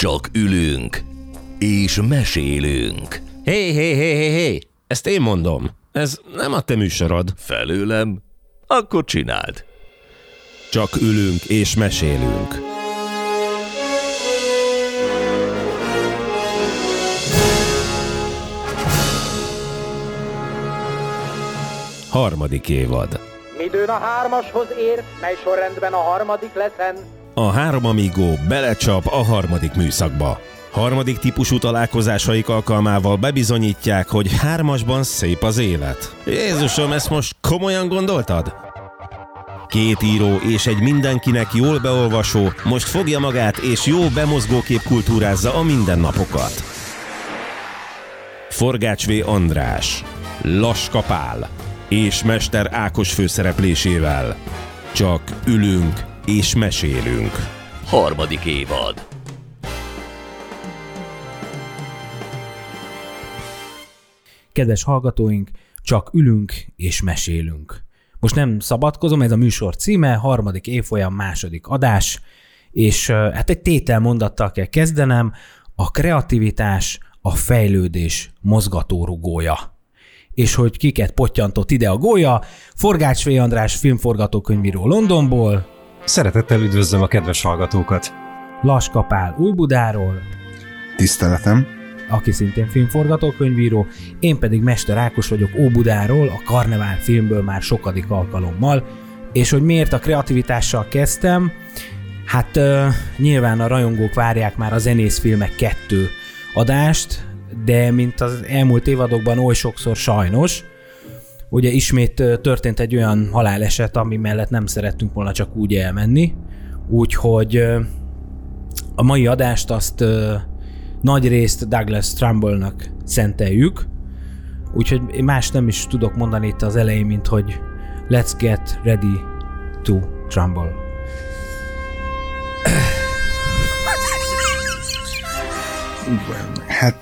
Csak ülünk, és mesélünk. Hé! Ezt én mondom. Ez nem a te műsorod. Felőlem? Akkor csináld. Csak ülünk és mesélünk. Harmadik évad. Midőn a hármashoz ér, mely sorrendben a harmadik leszen. A három amigó belecsap a harmadik műszakba. Harmadik típusú találkozásaik alkalmával bebizonyítják, hogy hármasban szép az élet. Jézusom, ezt most komolyan gondoltad? Két író és egy mindenkinek jól beolvasó most fogja magát és jó bemozgókép kultúrázza a mindennapokat. Forgács V. András, Laska Pál és Mester Ákos főszereplésével. Csak ülünk és mesélünk. Harmadik évad. Kedves hallgatóink, csak ülünk és mesélünk. Most nem szabadkozom, ez a műsor címe, harmadik évfolyam, második adás, és hát egy tételmondattal kell kezdenem, a kreativitás, a fejlődés mozgatórugója. És hogy kiket pottyantott ide a gólya, Forgács V. András filmforgatókönyvíró Londonból. Szeretettel üdvözlöm a kedves hallgatókat. Laska Pál Újbudáról. Tiszteletem. Aki szintén filmforgatókönyvíró, én pedig Mester Ákos vagyok Óbudáról, a Karnevál filmből már sokadik alkalommal. És hogy miért a kreativitással kezdtem? Hát nyilván a rajongók várják már a Zenészfilmek 2 adást, de mint az elmúlt évadokban oly sokszor sajnos, ugye ismét történt egy olyan haláleset, ami mellett nem szerettünk volna csak úgy elmenni, úgyhogy a mai adást azt nagy részt Douglas Trumbullnak szenteljük, úgyhogy én más nem is tudok mondani itt az elején, mint hogy let's get ready to Trumbull. Hát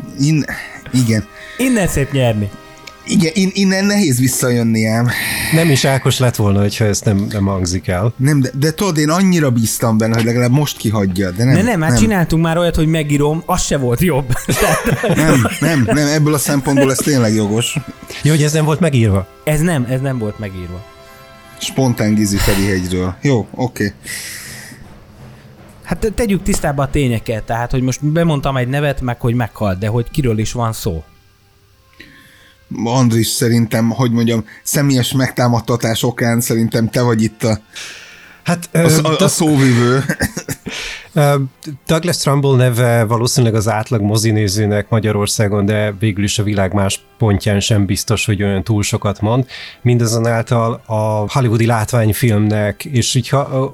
igen. Innen szép nyerni. Igen, innen nehéz visszajönni ám. Nem is Ákos lett volna, hogyha ezt nem hangzik el. Nem, de tudod, én annyira bíztam benne, hogy legalább most kihagyja, de nem. Hát csináltunk már olyat, hogy megírom, az se volt jobb. Nem, ebből a szempontból ez tényleg jogos. Jó, hogy ez nem volt megírva. Ez nem volt megírva. Spontán Gizi Ferihegyről. Jó, oké. Hát tegyük tisztába a tényeket, tehát, hogy most bemondtam egy nevet, meg hogy meghalt, de hogy kiről is van szó. Andris, szerintem, hogy mondjam, személyes megtámadtatás okán szerintem te vagy itt a, hát, a szóvivő. Douglas Trumbull neve valószínűleg az átlag mozinézőnek Magyarországon, de végül is a világ más pontján sem biztos, hogy olyan túl sokat mond. Mindazonáltal a hollywoodi látványfilmnek, és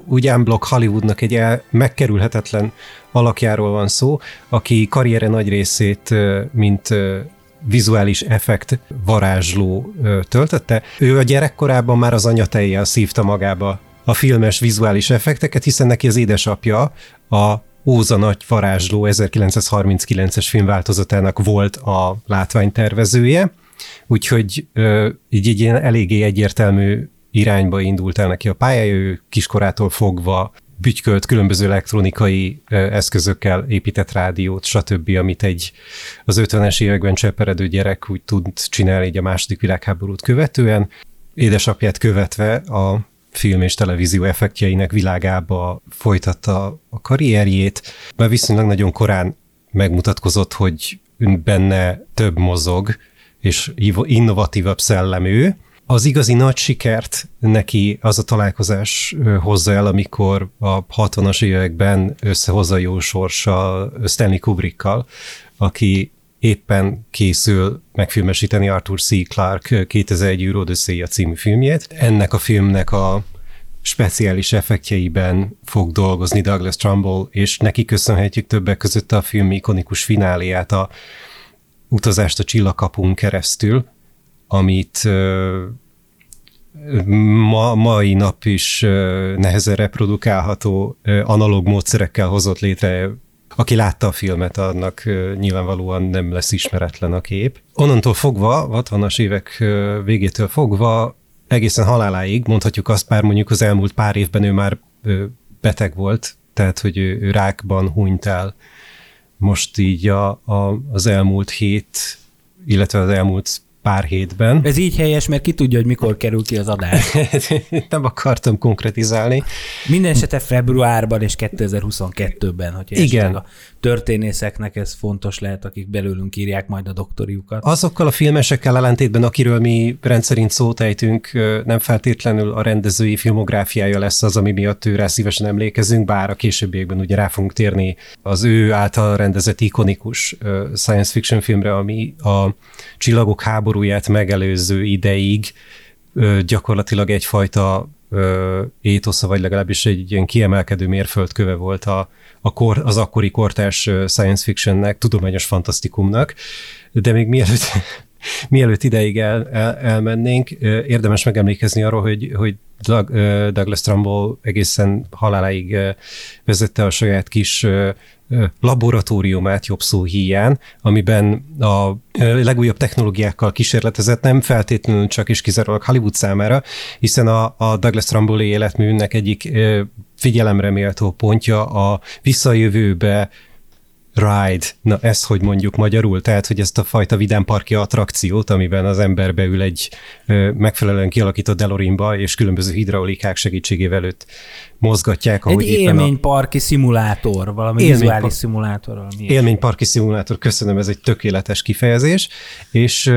úgy unblock Hollywoodnak egy megkerülhetetlen alakjáról van szó, aki karriere nagy részét, mint vizuális effekt varázsló töltötte. Ő a gyerekkorában már az anyatejjel szívta magába a filmes vizuális effekteket, hiszen neki az édesapja a Óza nagy varázsló 1939-es filmváltozatának volt a látványtervezője, úgyhogy így ilyen eléggé egyértelmű irányba indult el neki a pályája, ő kiskorától fogva bütykölt különböző elektronikai eszközökkel, épített rádiót, stb., amit az 50-es években cseperedő gyerek úgy tud csinálni így a második világháborút követően. Édesapját követve a film és televízió effektjeinek világába folytatta a karrierjét, mert viszonylag nagyon korán megmutatkozott, hogy benne több mozog, és innovatívabb szellemű. Az igazi nagy sikert neki az a találkozás hozza el, amikor a 60-as években összehozza jó sorsa Stanley Kubrickkal, aki éppen készül megfilmesíteni Arthur C. Clarke 2001 Űrodüsszéja című filmjét. Ennek a filmnek a speciális effektjeiben fog dolgozni Douglas Trumbull, és neki köszönhetjük többek között a film ikonikus fináléját, a utazást a csillagkapun keresztül, amit mai nap is nehezen reprodukálható analóg módszerekkel hozott létre. Aki látta a filmet, annak nyilvánvalóan nem lesz ismeretlen a kép. Onnantól fogva, 60-as évek végétől fogva, egészen haláláig, mondhatjuk azt, már mondjuk az elmúlt pár évben ő már beteg volt, tehát hogy ő rákban hunyt el most így az elmúlt hét, illetve az elmúlt pár hétben. Ez így helyes, mert ki tudja, hogy mikor kerül ki az adás. Nem akartam konkretizálni. Minden esetre februárban és 2022-ben, hogyha igen. A történészeknek ez fontos lehet, akik belőlünk írják majd a doktoriukat. Azokkal a filmesekkel ellentétben, akiről mi rendszerint szót ejtünk, nem feltétlenül a rendezői filmográfiája lesz az, ami miatt őre szívesen emlékezünk, bár a későbbiekben ugye rá fogunk térni az ő által rendezett ikonikus science fiction filmre, ami a Csillagok háború megelőző ideig gyakorlatilag egyfajta étosza, vagy legalábbis egy ilyen kiemelkedő mérföldköve volt az akkori kortárs science fictionnek, tudományos fantasztikumnak, de még mielőtt ideig elmennénk, érdemes megemlékezni arról, hogy Douglas Trumbull egészen haláláig vezette a saját kis laboratóriumát, jobb szó híján, amiben a legújabb technológiákkal kísérletezett, nem feltétlenül csak és kizárólag Hollywood számára, hiszen a Douglas Trumbull-i életműnek egyik figyelemre méltó pontja a visszajövőbe ride, na ez hogy mondjuk magyarul, tehát hogy ezt a fajta vidámparki attrakciót, amiben az ember beül egy megfelelően kialakított DeLoreanba, és különböző hidraulikák segítségével őt mozgatják. Egy élményparki szimulátor, valami vizuális szimulátor. Élményparki szimulátor, köszönöm, ez egy tökéletes kifejezés, és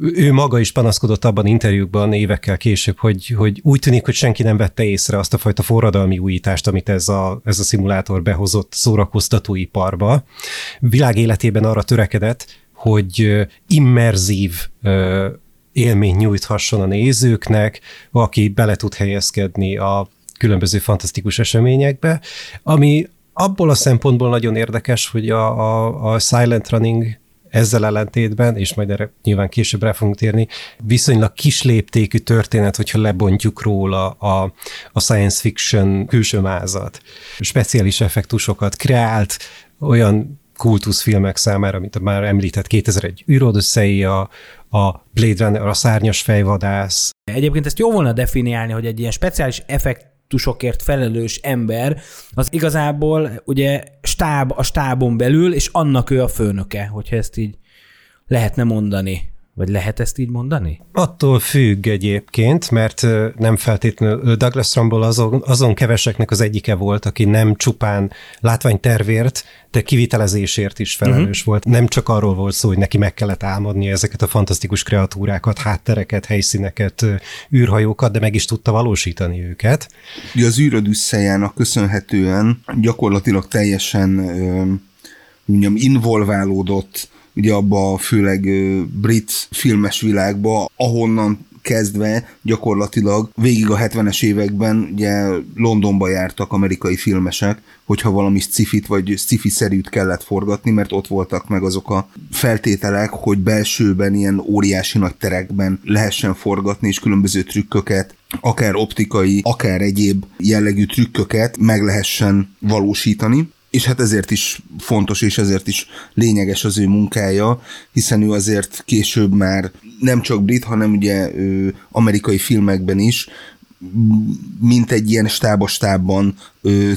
ő maga is panaszkodott abban interjúkban évekkel később, hogy úgy tűnik, hogy senki nem vette észre azt a fajta forradalmi újítást, amit ez a szimulátor behozott szórakoztatóiparba. Világ életében arra törekedett, hogy immerzív élmény nyújthasson a nézőknek, aki bele tud helyezkedni a különböző fantasztikus eseményekbe, ami abból a szempontból nagyon érdekes, hogy a Silent Running ezzel ellentétben, és majd erre nyilván később rá fogunk térni, viszonylag kisléptékű történet, hogyha lebontjuk róla a science fiction külső mázat. Speciális effektusokat kreált olyan kultuszfilmek számára, mint már említett 2001 űrodüsszéja, a Blade Runner, a szárnyas fejvadász. Egyébként ezt jó volna definiálni, hogy egy ilyen speciális effektusokért felelős ember, az igazából ugye stáb a stábon belül, és annak ő a főnöke, hogyha ezt így lehetne mondani. Vagy lehet ezt így mondani? Attól függ egyébként, mert nem feltétlenül Douglas Trumbull azon keveseknek az egyike volt, aki nem csupán látványtervért, de kivitelezésért is felelős volt. Nem csak arról volt szó, hogy neki meg kellett álmodnia ezeket a fantasztikus kreatúrákat, háttereket, helyszíneket, űrhajókat, de meg is tudta valósítani őket. Ugye az űrodüsszejának köszönhetően gyakorlatilag teljesen mondjam, involválódott ugye abba főleg brit filmes világba, ahonnan kezdve gyakorlatilag végig a 70-es években ugye Londonba jártak amerikai filmesek, hogyha valami sci-fit vagy sci-fi-szerűt kellett forgatni, mert ott voltak meg azok a feltételek, hogy belsőben ilyen óriási nagy terekben lehessen forgatni, és különböző trükköket, akár optikai, akár egyéb jellegű trükköket meg lehessen valósítani. És hát ezért is fontos, és ezért is lényeges az ő munkája, hiszen ő azért később már nem csak brit, hanem ugye amerikai filmekben is, mint egy ilyen stábban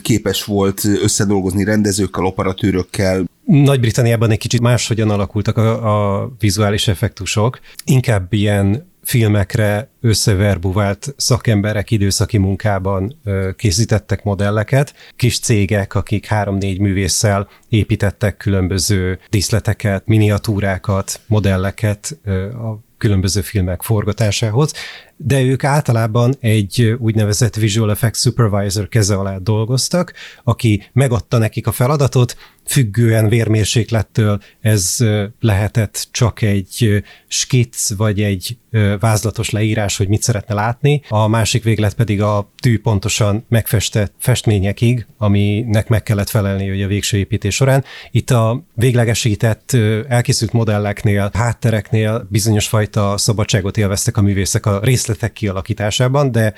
képes volt összedolgozni rendezőkkel, operatőrökkel. Nagy-Britanniában egy kicsit máshogyan alakultak a vizuális effektusok. Inkább ilyen filmekre összeverbuvált szakemberek időszaki munkában készítettek modelleket. Kis cégek, akik 3-4 művésszel építettek különböző díszleteket, miniatúrákat, modelleket a különböző filmek forgatásához, de ők általában egy úgynevezett visual effects supervisor keze alá dolgoztak, aki megadta nekik a feladatot, függően vérmérséklettől ez lehetett csak egy skic, vagy egy vázlatos leírás, hogy mit szeretne látni, a másik véglet pedig a tű pontosan megfestett festményekig, aminek meg kellett felelni ugye a végső építés során. Itt a véglegesített, elkészült modelleknél, háttereknél bizonyos fajta szabadságot élveztek a művészek a részletek kialakításában, de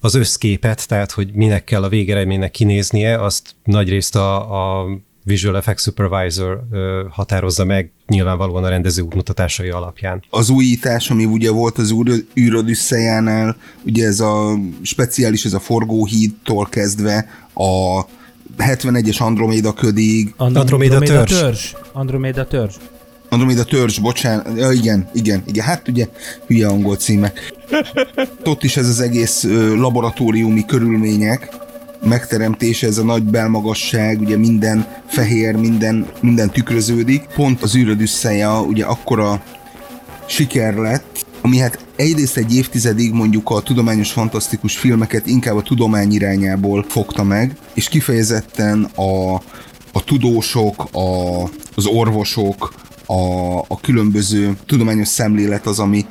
az összképet, tehát hogy minek kell a végeredménynek kinéznie, azt nagyrészt a Visual Effects Supervisor határozza meg nyilvánvalóan a rendező útmutatásai alapján. Az újítás, ami ugye volt az űrodüsszejánál, ugye ez a speciális, ez a forgóhídtól kezdve a 71-es Androméda ködig. Androméda törzs, bocsánat. Ja, igen. Hát ugye, hülye angol címek. Ott is ez az egész laboratóriumi körülmények megteremtése, ez a nagy belmagasság, ugye minden fehér, minden tükröződik. Pont az űrödüsszeja ugye akkora siker lett, ami hát egyrészt egy évtizedig mondjuk a tudományos fantasztikus filmeket inkább a tudomány irányából fogta meg, és kifejezetten a tudósok, az orvosok, a különböző tudományos szemlélet az, ami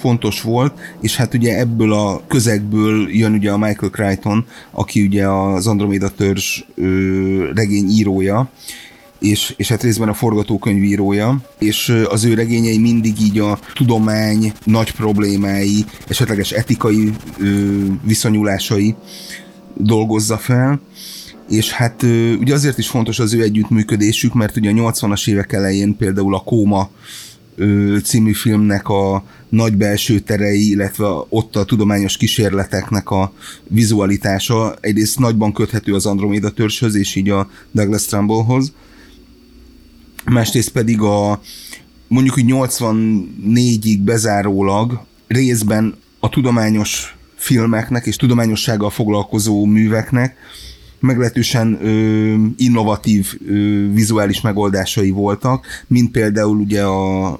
fontos volt, és hát ugye ebből a közegből jön ugye a Michael Crichton, aki ugye az Androméda törzs regény írója, és hát részben a forgatókönyvírója, és az ő regényei mindig így a tudomány nagy problémái, esetleges etikai viszonyulásai dolgozza fel, és hát ugye azért is fontos az ő együttműködésük, mert ugye a 80-as évek elején például a Kóma című filmnek a nagy belső terei, illetve ott a tudományos kísérleteknek a vizualitása egyrészt nagyban köthető az Androméda törzshöz, és így a Douglas Trumbullhoz. Másrészt pedig a mondjuk, hogy 84-ig bezárólag részben a tudományos filmeknek és tudományossággal foglalkozó műveknek meglehetősen innovatív vizuális megoldásai voltak, mint például ugye a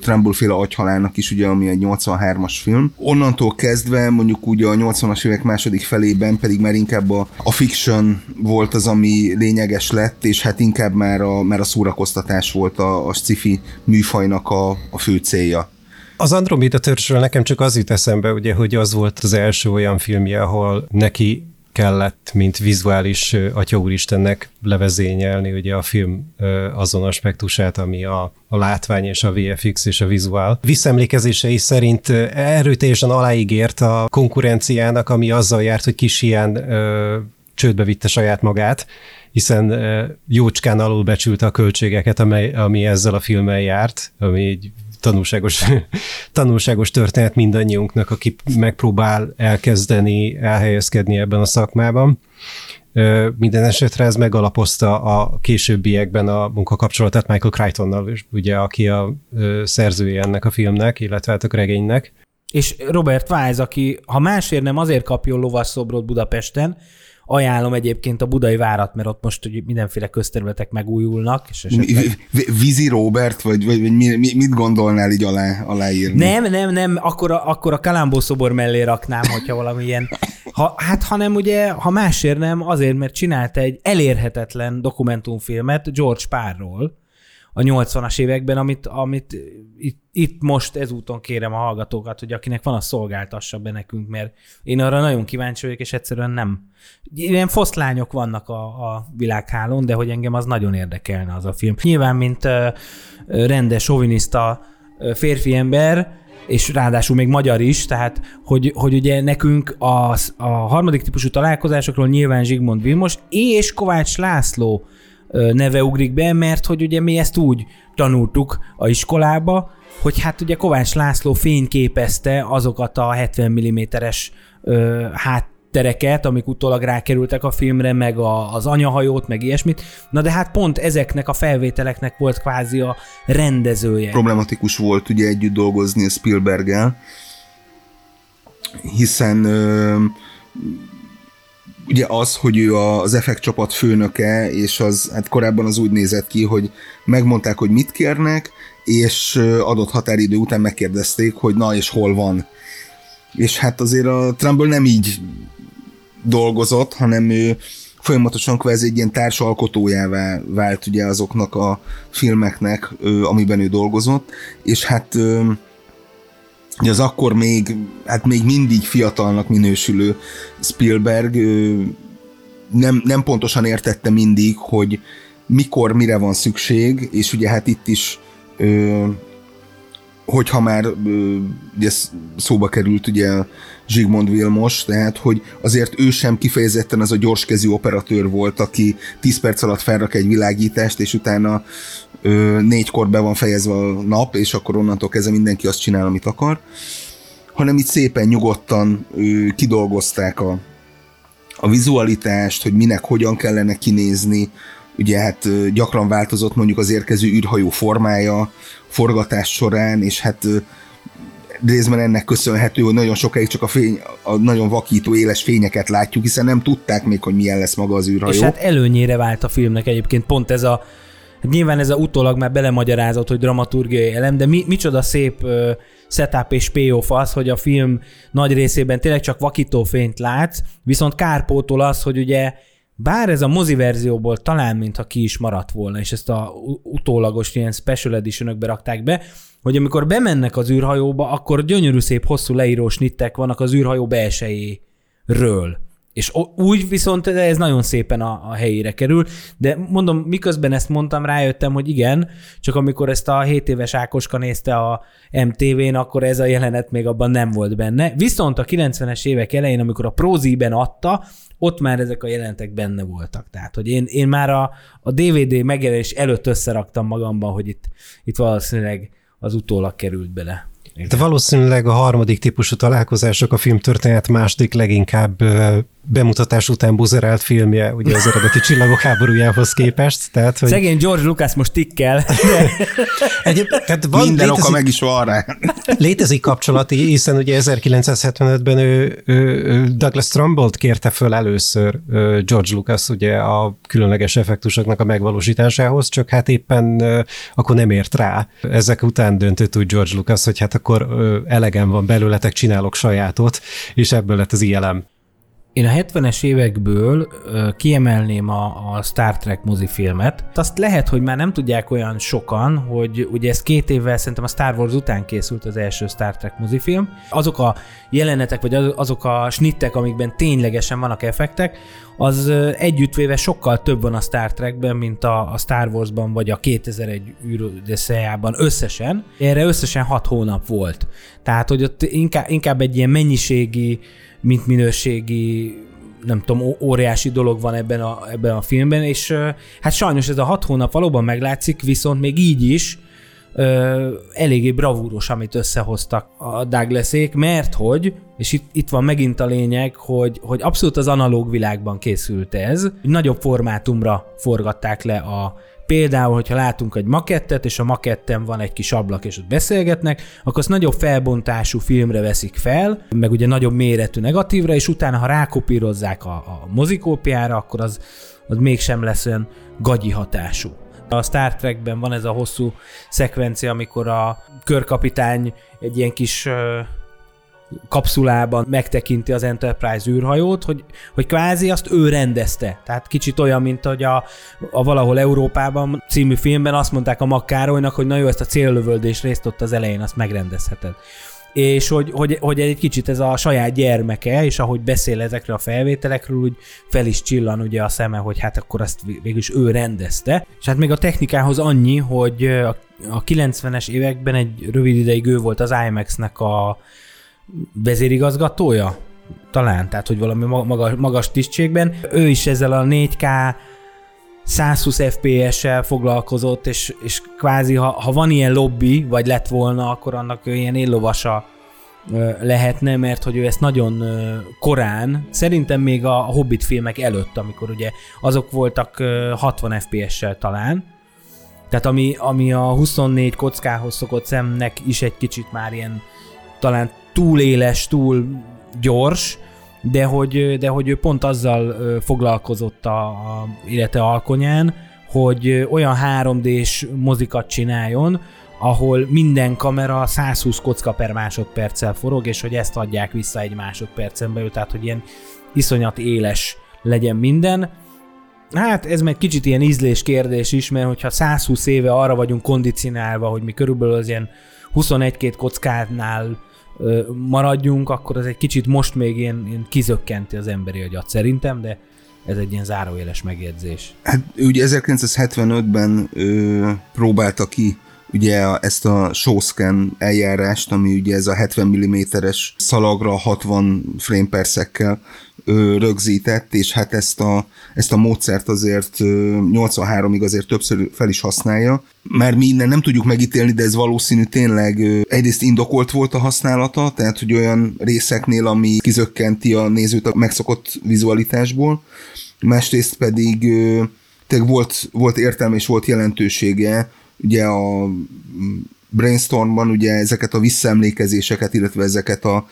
Trumbull-féle Agyhalálnak is, ugye, ami egy 83-as film. Onnantól kezdve mondjuk ugye a 80-as évek második felében pedig már inkább a fiction volt az, ami lényeges lett, és hát inkább már a szórakoztatás volt a sci-fi műfajnak a fő célja. Az Androméda törzsről nekem csak az jut eszembe, ugye, hogy az volt az első olyan filmje, ahol neki kellett, mint vizuális atyaúristennek levezényelni ugye a film azon aspektusát, ami a látvány és a VFX és a vizuál. Visszaemlékezései szerint erőteljesen aláígért a konkurenciának, ami azzal járt, hogy kis ilyen csődbe vitte saját magát, hiszen jócskán alulbecsülte a költségeket, ami ezzel a filmmel járt, ami egy tanulságos történet mindannyiunknak, aki megpróbál elhelyezkedni ebben a szakmában. Minden esetre ez megalapozta a későbbiekben a munkakapcsolatát Michael Crichtonnal, ugye, aki a szerzője ennek a filmnek, illetve hát a regénynek. És Robert Wise, aki ha másért nem azért kapjon lovasszobrot Budapesten, ajánlom egyébként a Budai Várat, mert ott most hogy mindenféle közterületek megújulnak. És esetleg... Vizi Robert, vagy mit gondolnál így aláírni? Nem, akkor a Kalambó-szobor mellé raknám, hogyha valami ilyen... hanem ugye, ha másért nem, azért, mert csinálta egy elérhetetlen dokumentumfilmet George Parrról a 80-as években, amit itt most ezúton kérem a hallgatókat, hogy akinek van, az szolgáltassa be nekünk, mert én arra nagyon kíváncsi vagyok, és egyszerűen nem. Ilyen foszlányok vannak a világhálón, de hogy engem az nagyon érdekelne az a film. Nyilván, mint rendes, soviniszta férfi ember, és ráadásul még magyar is, tehát hogy ugye nekünk a harmadik típusú találkozásokról nyilván Zsigmond Vilmos és Kovács László neve ugrik be, mert hogy ugye mi ezt úgy tanultuk a iskolába, hogy hát ugye Kovács László fényképezte azokat a 70 mm-es háttereket, amik utólag rákerültek a filmre, meg az anyahajót, meg ilyesmit. Na de hát pont ezeknek a felvételeknek volt kvázi a rendezője. Problematikus volt ugye együtt dolgozni a Spielberggel, hiszen ugye az, hogy ő az effekt csapat főnöke, és az hát korábban az úgy nézett ki, hogy megmondták, hogy mit kérnek, és adott határidő után megkérdezték, hogy na és hol van. És hát azért a Trumbull nem így dolgozott, hanem ő folyamatosan kvázi egy ilyen társalkotójává vált ugye azoknak a filmeknek, amiben ő dolgozott, és hát az akkor még mindig fiatalnak minősülő Spielberg nem pontosan értette mindig, hogy mikor, mire van szükség, és ugye hát itt is, hogyha már ugye szóba került ugye Zsigmond Vilmos, tehát hogy azért ő sem kifejezetten az a gyorskezű operatőr volt, aki 10 perc alatt felrak egy világítást, és utána 4-kor be van fejezve a nap, és akkor onnantól kezdve mindenki azt csinál, amit akar, hanem itt szépen, nyugodtan kidolgozták a a vizualitást, hogy minek hogyan kellene kinézni. Ugye hát gyakran változott mondjuk az érkező űrhajó formája forgatás során, és hát részben ennek köszönhető, hogy nagyon sokáig csak a nagyon vakító éles fényeket látjuk, hiszen nem tudták még, hogy milyen lesz maga az űrhajó. És hát előnyére vált a filmnek egyébként pont ez a, nyilván ez a utólag már belemagyarázott, hogy dramaturgiai elem, de micsoda szép setup és payoff az, hogy a film nagy részében tényleg csak vakító fényt látsz, viszont kárpótol az, hogy ugye bár ez a mozi verzióból talán mintha ki is maradt volna, és ezt a utólagos ilyen special edition-ökbe rakták be, hogy amikor bemennek az űrhajóba, akkor gyönyörű szép hosszú leírós nittek vannak az űrhajó belsejéről. És úgy viszont ez nagyon szépen a helyére kerül, de mondom, miközben ezt mondtam, rájöttem, hogy igen, csak amikor ezt a 7 éves Ákoska nézte a MTV-n, akkor ez a jelenet még abban nem volt benne. Viszont a 90-es évek elején, amikor a Prozében adta, ott már ezek a jelentek benne voltak. Tehát, hogy én már a DVD megjelenés előtt összeraktam magamban, hogy itt valószínűleg az utólag került bele. De valószínűleg a harmadik típusú találkozások a filmtörténet második leginkább bemutatás után buzerált filmje, ugye az eredeti Csillagok háborújához képest. Tehát, hogy... Szegény George Lucas most tikkel. Tehát van, minden létezik, oka meg is van rá. Létezik kapcsolat, hiszen ugye 1975-ben ő Douglas Trumbull-t kérte föl először George Lucas ugye a különleges effektusoknak a megvalósításához, csak hát éppen akkor nem ért rá. Ezek után döntött úgy George Lucas, hogy hát akkor elegem van belőletek, csinálok sajátot, és ebből lett az ILM. Én a 70-es évekből kiemelném a Star Trek mozifilmet. Azt lehet, hogy már nem tudják olyan sokan, hogy ugye ez 2 évvel szerintem a Star Wars után készült az első Star Trek mozifilm. Azok a jelenetek, vagy azok a snittek, amikben ténylegesen vannak effektek, az együttvéve sokkal több van a Star Trekben, mint a Star Warsban, vagy a 2001 űrodüsszeiában összesen. Erre összesen 6 hónap volt. Tehát, hogy ott inkább egy ilyen mennyiségi, mint minőségi, nem tudom, óriási dolog van ebben a filmben, és hát sajnos ez a 6 hónap valóban meglátszik, viszont még így is eléggé bravúros, amit összehoztak a Douglasék, mert hogy, és itt van megint a lényeg, hogy abszolút az analóg világban készült ez, nagyobb formátumra forgatták le például, hogyha látunk egy makettet, és a maketten van egy kis ablak, és ott beszélgetnek, akkor azt nagyobb felbontású filmre veszik fel, meg ugye nagyobb méretű negatívra, és utána, ha rákopírozzák a mozikópiára, akkor az mégsem lesz olyan gagyi hatású. A Star Trekben van ez a hosszú szekvencia, amikor a körkapitány egy ilyen kis kapszulában megtekinti az Enterprise űrhajót, hogy kvázi azt ő rendezte. Tehát kicsit olyan, mint hogy a Valahol Európában című filmben azt mondták a Mag Károlynak, hogy na jó, ezt a céllövöldés részt ott az elején, azt megrendezheted. És hogy egy kicsit ez a saját gyermeke, és ahogy beszél ezekről a felvételekről, úgy fel is csillan ugye a szeme, hogy hát akkor azt végülis ő rendezte. És hát még a technikához annyi, hogy a 90-es években egy rövid ideig ő volt az IMAX-nek a vezérigazgatója? Talán, tehát hogy valami magas tisztségben. Ő is ezzel a 4K 120 FPS-sel foglalkozott, és kvázi, ha van ilyen lobby, vagy lett volna, akkor annak ilyen éllovasa lehetne, mert hogy ő ezt nagyon korán, szerintem még a Hobbit filmek előtt, amikor ugye azok voltak 60 FPS-sel talán, tehát ami a 24 kockához szokott szemnek is egy kicsit már ilyen talán túl éles, túl gyors, de hogy ő pont azzal foglalkozott a élete alkonyán, hogy olyan 3D-s mozikat csináljon, ahol minden kamera 120 kocka per másodperccel forog, és hogy ezt adják vissza egy másodpercen belül, tehát hogy ilyen iszonyat éles legyen minden. Hát ez meg kicsit ilyen ízlés kérdés is, mert hogyha 120 éve arra vagyunk kondicionálva, hogy mi körülbelül az ilyen 21-2 kockánál maradjunk, akkor az egy kicsit most még ilyen kizökkenti az emberi agyat szerintem, de ez egy ilyen zárójeles megjegyzés. Hát ugye 1975-ben próbálta ki ugye ezt a showscan eljárást, ami ugye ez a 70 mm-es szalagra 60 frame per second rögzített, és hát ezt a módszert azért 83-ig azért többször fel is használja. Már mi innen nem tudjuk megítélni, de ez valószínű tényleg egyrészt indokolt volt a használata, tehát hogy olyan részeknél, ami kizökkenti a nézőt a megszokott vizualitásból, másrészt pedig volt értelme és volt jelentősége, ugye a Brainstormban ugye ezeket a visszaemlékezéseket, illetve ezeket a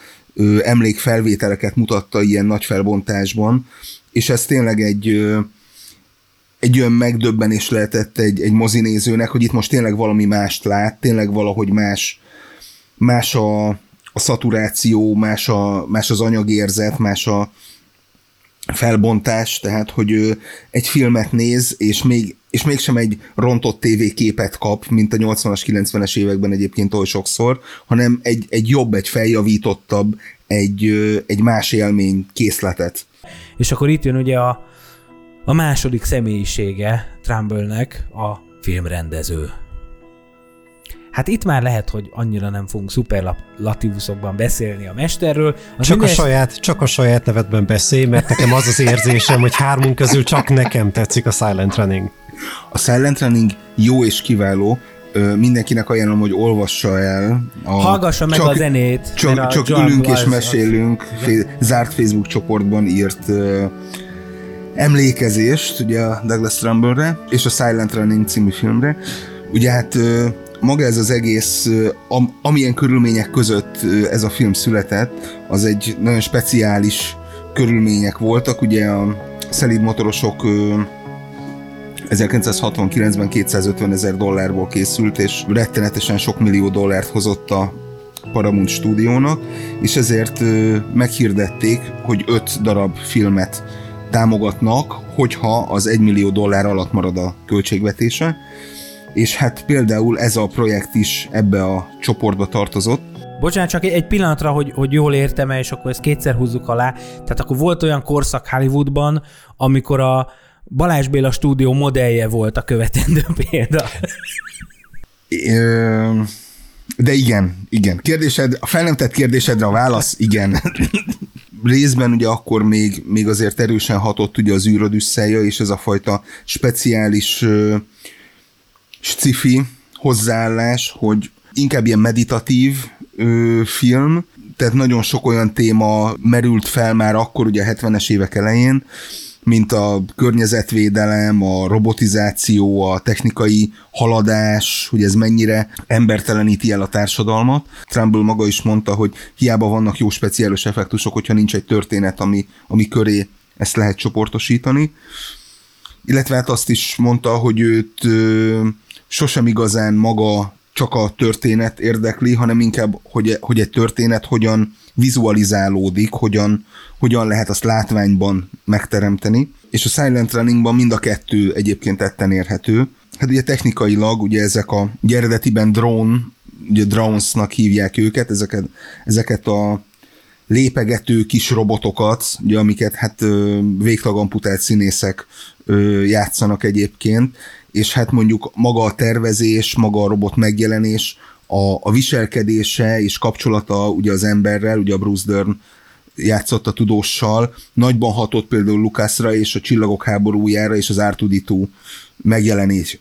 emlékfelvételeket mutatta ilyen nagy felbontásban, és ez tényleg egy olyan megdöbbenés lehetett egy mozinézőnek, hogy itt most tényleg valami mást lát, tényleg valahogy más a szaturáció, más az anyagérzet, más a felbontás, tehát hogy egy filmet néz, és mégsem egy rontott tévéképet kap, mint a 80-as, 90-es években egyébként oly sokszor, hanem egy jobb, egy feljavítottabb, egy más élmény készletet. És akkor itt jön ugye a második személyisége Trumbullnek, a filmrendező. Hát itt már lehet, hogy annyira nem fogunk szuperlatívuszokban beszélni a mesterről. Csak a saját nevedben beszélj, mert nekem az az érzésem, hogy hármunk közül csak nekem tetszik a Silent Running. A Silent Running jó és kiváló. Mindenkinek ajánlom, hogy olvassa el. Hallgassa meg a zenét. Csak ülünk és mesélünk. Zárt Facebook csoportban írt emlékezést, ugye a Douglas Trumbullre és a Silent Running című filmre. Ugye hát maga ez az egész, amilyen körülmények között ez a film született, az egy nagyon speciális körülmények voltak. Ugye a szelíd motorosok 1969-ben $250,000 készült, és rettenetesen sok millió dollárt hozott a Paramount stúdiónak, és ezért meghirdették, hogy 5 darab filmet támogatnak, hogyha az $1 millió alatt marad a költségvetése. És hát például ez a projekt is ebbe a csoportba tartozott. Bocsánat, csak egy pillanatra, hogy jól értem-e, és akkor ezt kétszer húzzuk alá. Tehát akkor volt olyan korszak Hollywoodban, amikor a Balázs Béla stúdió modellje volt a követendő példa. De igen. Kérdésed, a fel nem tett kérdésedre a válasz, igen. Részben ugye akkor még azért erősen hatott ugye az űrodüsszeja, és ez a fajta speciális sci-fi hozzáállás, hogy inkább ilyen meditatív film, tehát nagyon sok olyan téma merült fel már akkor, ugye a 70-es évek elején, mint a környezetvédelem, a robotizáció, a technikai haladás, hogy ez mennyire emberteleníti el a társadalmat. Trumbull maga is mondta, hogy hiába vannak jó speciális effektusok, hogyha nincs egy történet, ami köré ezt lehet csoportosítani. Illetve hát azt is mondta, hogy őt sosem igazán maga csak a történet érdekli, hanem inkább, hogy egy történet hogyan vizualizálódik, hogyan lehet azt látványban megteremteni. És a Silent Runningban mind a 2 egyébként tetten érhető. Hát ugye technikailag ugye ezek a eredetiben dronesnak hívják őket, ezeket a lépegető kis robotokat, ugye, amiket hát végtagamputált színészek játszanak egyébként, és hát mondjuk maga a tervezés, maga a robot megjelenés, a viselkedése és kapcsolata ugye az emberrel, ugye a Bruce Dern játszott a tudóssal, nagyban hatott például Lucasra és a Csillagok háborújára és az R2D2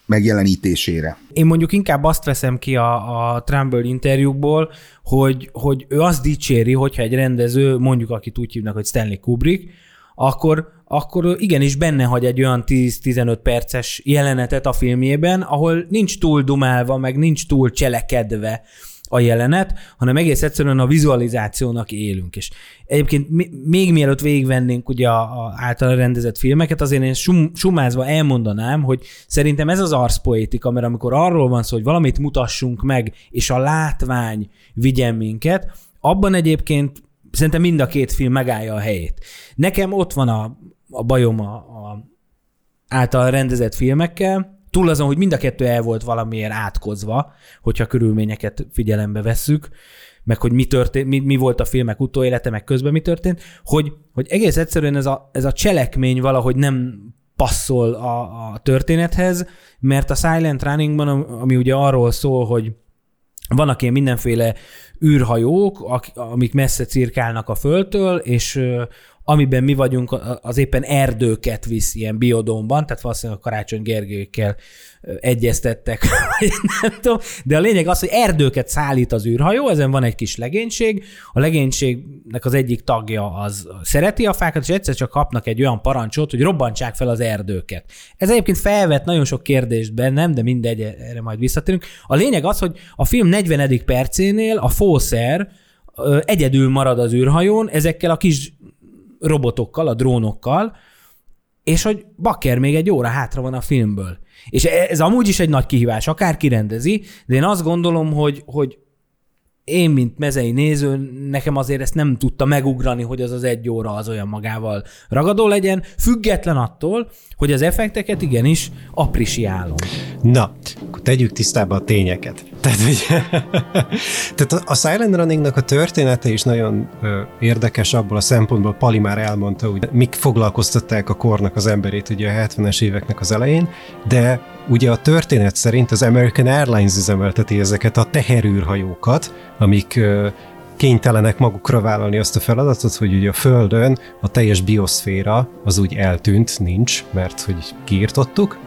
megjelenítésére. Én mondjuk inkább azt veszem ki a Trumbull interjúkból, hogy ő azt dicséri, hogyha egy rendező, mondjuk akit úgy hívnak, hogy Stanley Kubrick, akkor igenis benne hagy egy olyan 10-15 perces jelenetet a filmjében, ahol nincs túl dumálva, meg nincs túl cselekedve a jelenet, hanem egész egyszerűen a vizualizációnak élünk. És egyébként még mielőtt végigvennénk ugye a általa rendezett filmeket, azért én sumázva elmondanám, hogy szerintem ez az arszpoétika, mert amikor arról van szó, hogy valamit mutassunk meg, és a látvány vigyen minket, abban egyébként szerintem mind a 2 film megállja a helyét. Nekem ott van a bajom a által rendezett filmekkel, túl azon, hogy mind a 2 el volt valamiért átkozva, hogyha körülményeket figyelembe vesszük, meg hogy mi történt, mi volt a filmek utóélete, meg közben mi történt, hogy egész egyszerűen ez a cselekmény valahogy nem passzol a történethez, mert a Silent Runningban, ami ugye arról szól, hogy vannak ilyen mindenféle űrhajók, amik messze cirkálnak a Földtől, és amiben mi vagyunk, az éppen erdőket visz ilyen biodomban, tehát valószínűleg a Karácsony Gergőkkel egyeztettek, nem tudom, de a lényeg az, hogy erdőket szállít az űrhajó, ezen van egy kis legénység, a legénységnek az egyik tagja az szereti a fákat, és egyszer csak kapnak egy olyan parancsot, hogy robbantsák fel az erdőket. Ez egyébként felvet nagyon sok kérdést bennem, de mindegy, erre majd visszatérünk. A lényeg az, hogy a film 40. percénél a Fószer egyedül marad az űrhajón ezekkel a kis robotokkal, a drónokkal, és hogy bakker, még egy óra hátra van a filmből. És ez amúgy is egy nagy kihívás, akár kirendezi, de én azt gondolom, hogy én, mint mezei néző, nekem azért ezt nem tudta megugrani, hogy az az egy óra az olyan magával ragadó legyen, független attól, hogy az effekteket igenis aprisiálom. Na, akkor tegyük tisztába a tényeket. Tehát a Silent Runningnak a története is nagyon érdekes abból a szempontból, Pali már elmondta, hogy mik foglalkoztatták a kornak az emberét ugye a 70-es éveknek az elején, de ugye a történet szerint az American Airlines üzemelteti ezeket a teherűrhajókat, amik kénytelenek magukra vállalni azt a feladatot, hogy ugye a Földön a teljes bioszféra az úgy eltűnt, nincs, mert hogy kiirtottuk,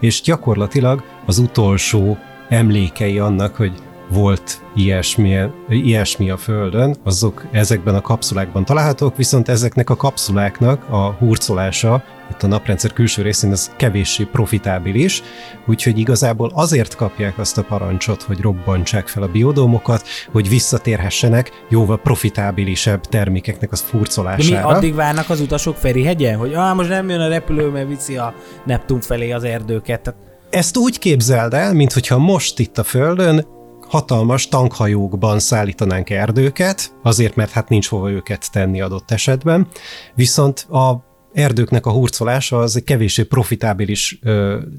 és gyakorlatilag az utolsó emlékei annak, hogy volt ilyesmi a Földön, azok ezekben a kapszulákban találhatók, viszont ezeknek a kapszuláknak a hurcolása itt a naprendszer külső részén az kevéssé profitábilis, úgyhogy igazából azért kapják azt a parancsot, hogy robbantsák fel a biodómokat, hogy visszatérhessenek jóval profitábilisebb termékeknek az hurcolására. De mi addig várnak az utasok Ferihegyen, hogy most nem jön a repülő, mert viszi a Neptun felé az erdőket. Ezt úgy képzeld el, mintha most itt a Földön hatalmas tankhajókban szállítanánk erdőket, azért, mert hát nincs hova őket tenni adott esetben, viszont a erdőknek a hurcolása az egy kevéssé profitábilis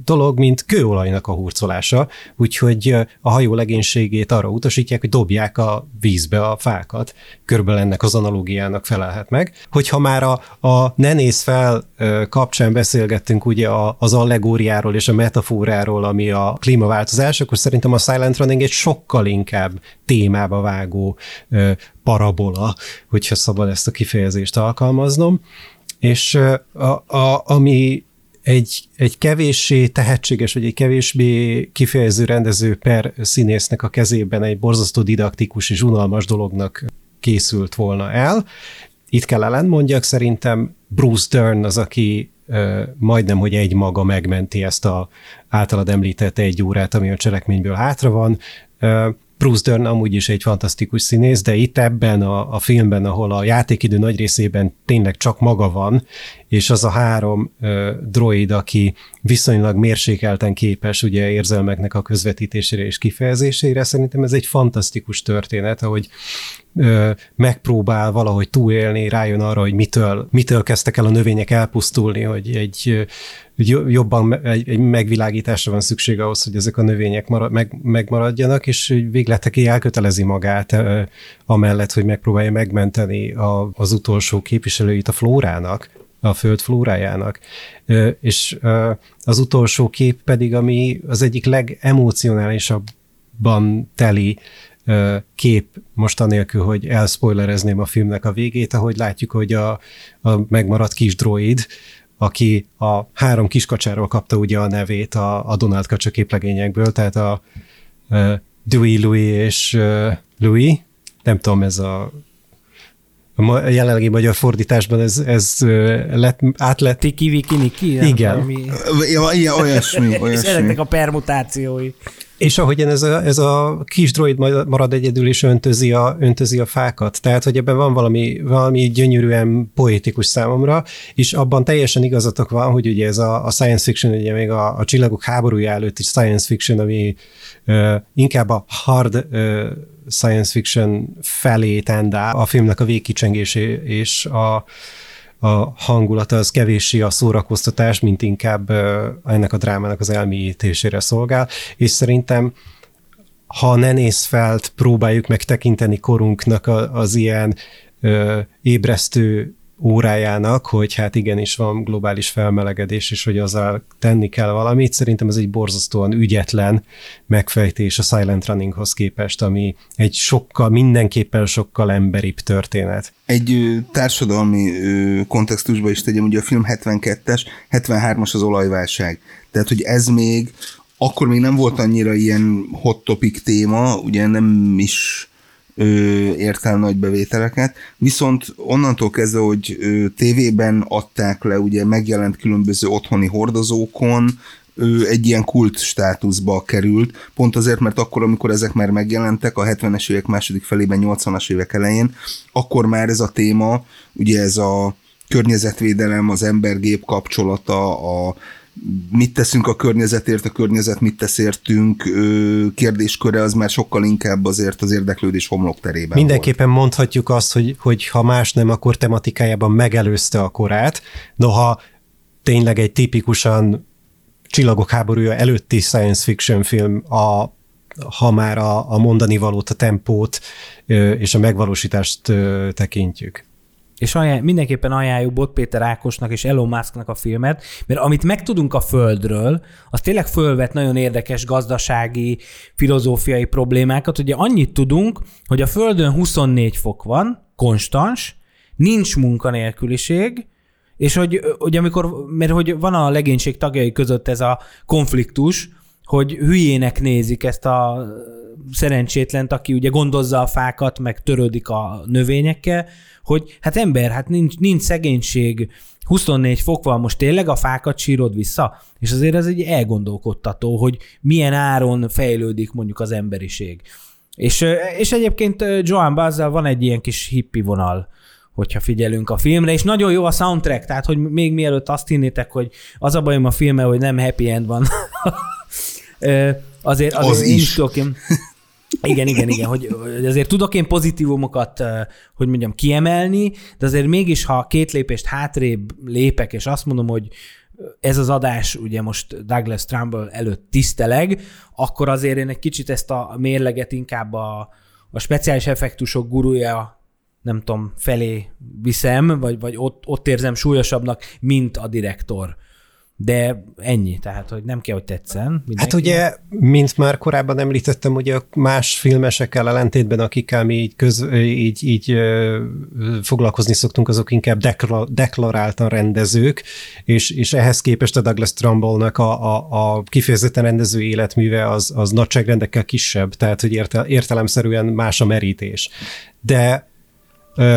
dolog, mint kőolajnak a hurcolása, úgyhogy a hajó legénységét arra utasítják, hogy dobják a vízbe a fákat. Körülbelül ennek az analógiának felelhet meg. Hogyha már a Ne nézz fel kapcsán beszélgettünk ugye az allegóriáról és a metaforáról, ami a klímaváltozás, akkor szerintem a Silent Running egy sokkal inkább témába vágó parabola, hogyha szabad ezt a kifejezést alkalmaznom. És ami egy kevéssé tehetséges, vagy egy kevésbé kifejező rendező per színésznek a kezében egy borzasztó didaktikus és unalmas dolognak készült volna el. Itt kell ellentmondjak, szerintem Bruce Dern az, aki majdnem, hogy egymaga megmenti ezt az általad említett egy órát, ami a cselekményből hátra van. Bruce Dern amúgy is egy fantasztikus színész, de itt ebben a filmben, ahol a játékidő nagy részében tényleg csak maga van, és az a három droid, aki viszonylag mérsékelten képes ugye érzelmeknek a közvetítésére és kifejezésére, szerintem ez egy fantasztikus történet, ahogy megpróbál valahogy túlélni, rájön arra, hogy mitől kezdtek el a növények elpusztulni, hogy egy megvilágításra van szükség ahhoz, hogy ezek a növények megmaradjanak, és végletekig elkötelezi magát amellett, hogy megpróbálja megmenteni az utolsó képviselőit a flórának, a föld flórájának. És az utolsó kép pedig, ami az egyik legemocionálisabban teli kép, most anélkül, hogy elspoilerezném a filmnek a végét, ahogy látjuk, hogy a megmaradt kis droid, aki a három kiskacsáról kapta ugye a nevét a Donald Kacsa képlegényekből, tehát a Dewey, Louie és Louis, nem tudom, ez a jelenlegi magyar fordításban ez átlett. Tiki, Viki, Niki? Igen. Olyasmi. És ezeknek a permutációi. És ahogyan ez a kis droid marad egyedül, és öntözi a fákat. Tehát, hogy ebben van valami gyönyörűen poétikus számomra, és abban teljesen igazatok van, hogy ugye ez a science fiction, ugye még a Csillagok háborúja előtt is science fiction, ami inkább a hard science fiction felé tendál. A filmnek a végkicsengése és a hangulata az kevéssé a szórakoztatás, mint inkább ennek a drámának az elmélyítésére szolgál, és szerintem ha Ne nézz felt próbáljuk meg tekinteni korunknak az ilyen ébresztő órájának, hogy hát igenis van globális felmelegedés, és hogy azzal tenni kell valamit. Szerintem ez egy borzasztóan ügyetlen megfejtés a silent runninghoz képest, ami egy mindenképpen sokkal emberibb történet. Egy társadalmi kontextusban is tegyem, ugye a film 72-es, 73-as az olajválság. Tehát, hogy ez még, akkor még nem volt annyira ilyen hot topic téma, ugye nem is ért el nagy bevételeket, viszont onnantól kezdve, hogy tévében adták le, ugye megjelent különböző otthoni hordozókon, egy ilyen kult státuszba került, pont azért, mert akkor, amikor ezek már megjelentek, a 70-es évek második felében, 80-as évek elején, akkor már ez a téma, ugye ez a környezetvédelem, az ember-gép kapcsolata, a mit teszünk a környezetért, a környezet mit tesz értünk kérdésköre, az már sokkal inkább azért az érdeklődés homlokterében. Mindenképpen volt. Mondhatjuk azt, hogy ha más nem, akkor tematikájában megelőzte a korát, noha tényleg egy tipikusan Csillagok háborúja előtti science fiction film, ha már a mondani valót, a tempót és a megvalósítást tekintjük. És mindenképpen ajánljuk Bot Péter Ákosnak és Elon Musknak a filmet, mert amit megtudunk a Földről, az tényleg fölvet nagyon érdekes gazdasági, filozófiai problémákat. Ugye annyit tudunk, hogy a Földön 24 fok van, konstans, nincs munkanélküliség, és hogy amikor, mert hogy van a legénység tagjai között ez a konfliktus, hogy hülyének nézik ezt a szerencsétlent, aki ugye gondozza a fákat, meg törődik a növényekkel, hogy hát ember, hát nincs szegénység, 24 fok van, most tényleg a fákat sírod vissza? És azért ez egy elgondolkodtató, hogy milyen áron fejlődik mondjuk az emberiség. És egyébként Joan Baez-zel van egy ilyen kis hippi vonal, hogyha figyelünk a filmre, és nagyon jó a soundtrack, tehát hogy még mielőtt azt hinnétek, hogy az a bajom a filmmel, hogy nem happy end van. Azért is tudok én, igen, hogy azért tudok én pozitívumokat, hogy mondjam, kiemelni, de azért mégis, ha két lépést hátrébb lépek, és azt mondom, hogy ez az adás ugye most Douglas Trumbull előtt tiszteleg, akkor azért én egy kicsit ezt a mérleget inkább a speciális effektusok gurúja, nem tudom, felé viszem, vagy ott érzem súlyosabbnak, mint a direktor. De ennyi, tehát, hogy nem kell, hogy tetszen. Mindenki. Hát ugye, mint már korábban említettem, ugye más filmesekkel ellentétben, akikkel mi így foglalkozni szoktunk, azok inkább deklaráltan rendezők, és ehhez képest a Douglas Trumbullnak a kifejezetten rendező életműve az nagyságrendekkel kisebb, tehát, hogy értelemszerűen más a merítés. De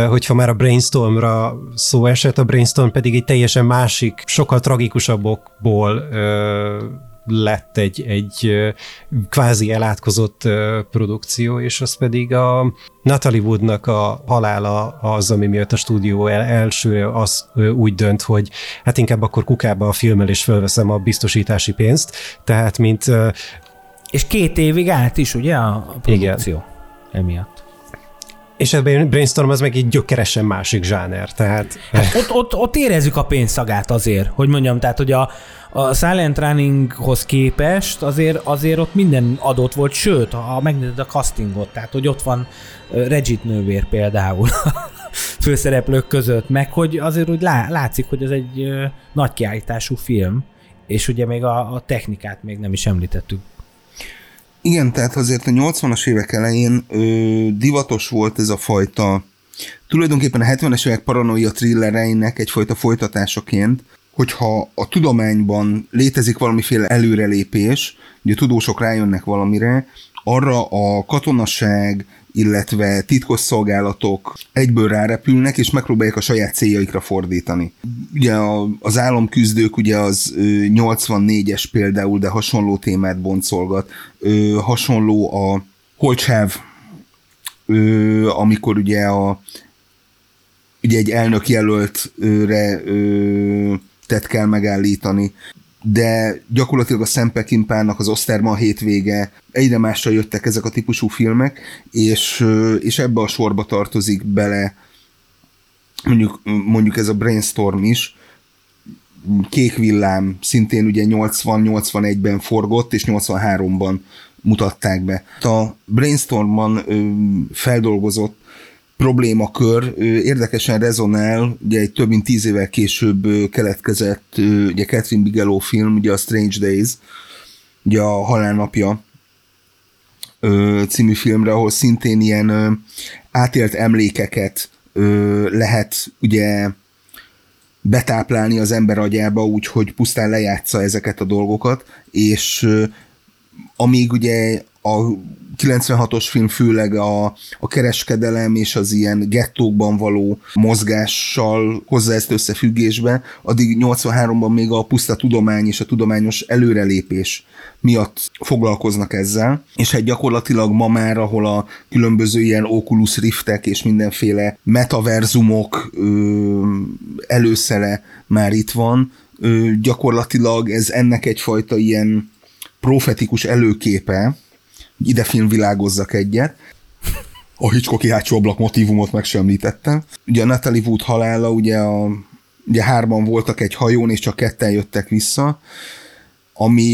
hogyha már a Brainstormra szó esett, a Brainstorm pedig egy teljesen másik, sokkal tragikusabbokból lett egy kvázi elátkozott produkció, és az pedig a Natalie Woodnak a halála az, ami miatt a stúdió elsőre az úgy dönt, hogy hát inkább akkor kukába a filmmel, és fölveszem a biztosítási pénzt, tehát mint... És 2 évig állt is, ugye, a produkció emiatt. És a Brainstorm az meg egy gyökeresen másik zsáner, tehát... Hát ott érezzük a pénzszagát azért, hogy mondjam, tehát, hogy a Silent Runninghoz képest azért ott minden adott volt, sőt, ha megnézed a castingot, tehát, hogy ott van Regit nővér például főszereplők között, meg hogy azért úgy látszik, hogy ez egy nagy kiállítású film, és ugye még a technikát még nem is említettük. Igen, tehát azért a 80-as évek elején divatos volt ez a fajta, tulajdonképpen a 70-es évek paranoia thrillereinek egyfajta folytatásaként, hogyha a tudományban létezik valamiféle előrelépés, ugye tudósok rájönnek valamire, arra a katonaság, illetve titkosszolgálatok egyből rárepülnek, és megpróbálják a saját céljaikra fordítani. Ugye az államküzdők, ugye az 84-es például, de hasonló témát boncolgat. Hasonló a Holcsáv, amikor ugye ugye egy elnök jelöltre tett kell megállítani, de gyakorlatilag a Sam Peckinpahnak az Oszterman hétvége, egyre másra jöttek ezek a típusú filmek, és ebbe a sorba tartozik bele mondjuk ez a Brainstorm is. Kék villám szintén ugye 80-81-ben forgott, és 83-ban mutatták be. A Brainstormban feldolgozott problémakör érdekesen rezonál, ugye egy több mint 10 évvel később keletkezett ugye Catherine Bigelow film, ugye a Strange Days, ugye a Halálnapja című filmre, ahol szintén ilyen átélt emlékeket lehet ugye betáplálni az ember agyába, úgyhogy pusztán lejátsza ezeket a dolgokat, és amíg ugye a 96-os film főleg a kereskedelem és az ilyen gettókban való mozgással hozza ezt összefüggésbe, addig 83-ban még a puszta tudomány és a tudományos előrelépés miatt foglalkoznak ezzel, és hát gyakorlatilag ma már, ahol a különböző ilyen Oculus Riftek és mindenféle metaverzumok előszele már itt van, gyakorlatilag ez ennek egyfajta ilyen profetikus előképe, ide filmvilágozzak egyet. A Hitchcocki hátsó ablak motívumot meg sem említettem. Ugye a Natalie Wood halála, ugye 3-an voltak egy hajón, és csak 2-en jöttek vissza,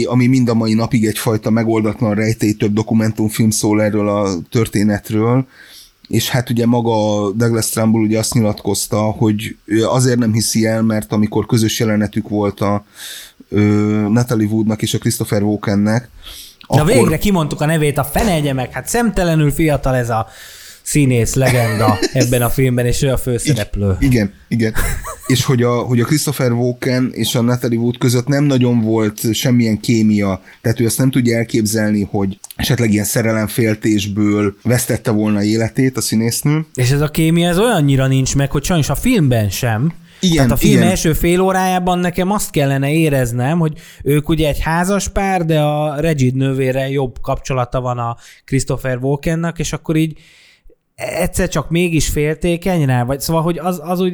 ami mind a mai napig egyfajta megoldatlan rejtély, több dokumentumfilm szól erről a történetről, és hát ugye maga Douglas Trumbull ugye azt nyilatkozta, hogy azért nem hiszi el, mert amikor közös jelenetük volt a Natalie Woodnak és a Christopher Walkennek, de akkor... végre kimondtuk a nevét, a fene egye meg, hát szemtelenül fiatal ez a színész legenda ebben a filmben, és ő a főszereplő. Igen. És hogy a Christopher Walken és a Natalie Wood között nem nagyon volt semmilyen kémia, tehát ő azt nem tudja elképzelni, hogy esetleg ilyen szerelemféltésből vesztette volna életét a színésznő. És ez a kémia, ez olyannyira nincs meg, hogy sajnos a filmben sem. Tehát a film első fél órájában nekem azt kellene éreznem, hogy ők ugye egy házas pár, de a Regid nővérrel jobb kapcsolata van a Christopher Walkennak, és akkor így egyszer csak mégis féltékeny rá, vagy szóval, hogy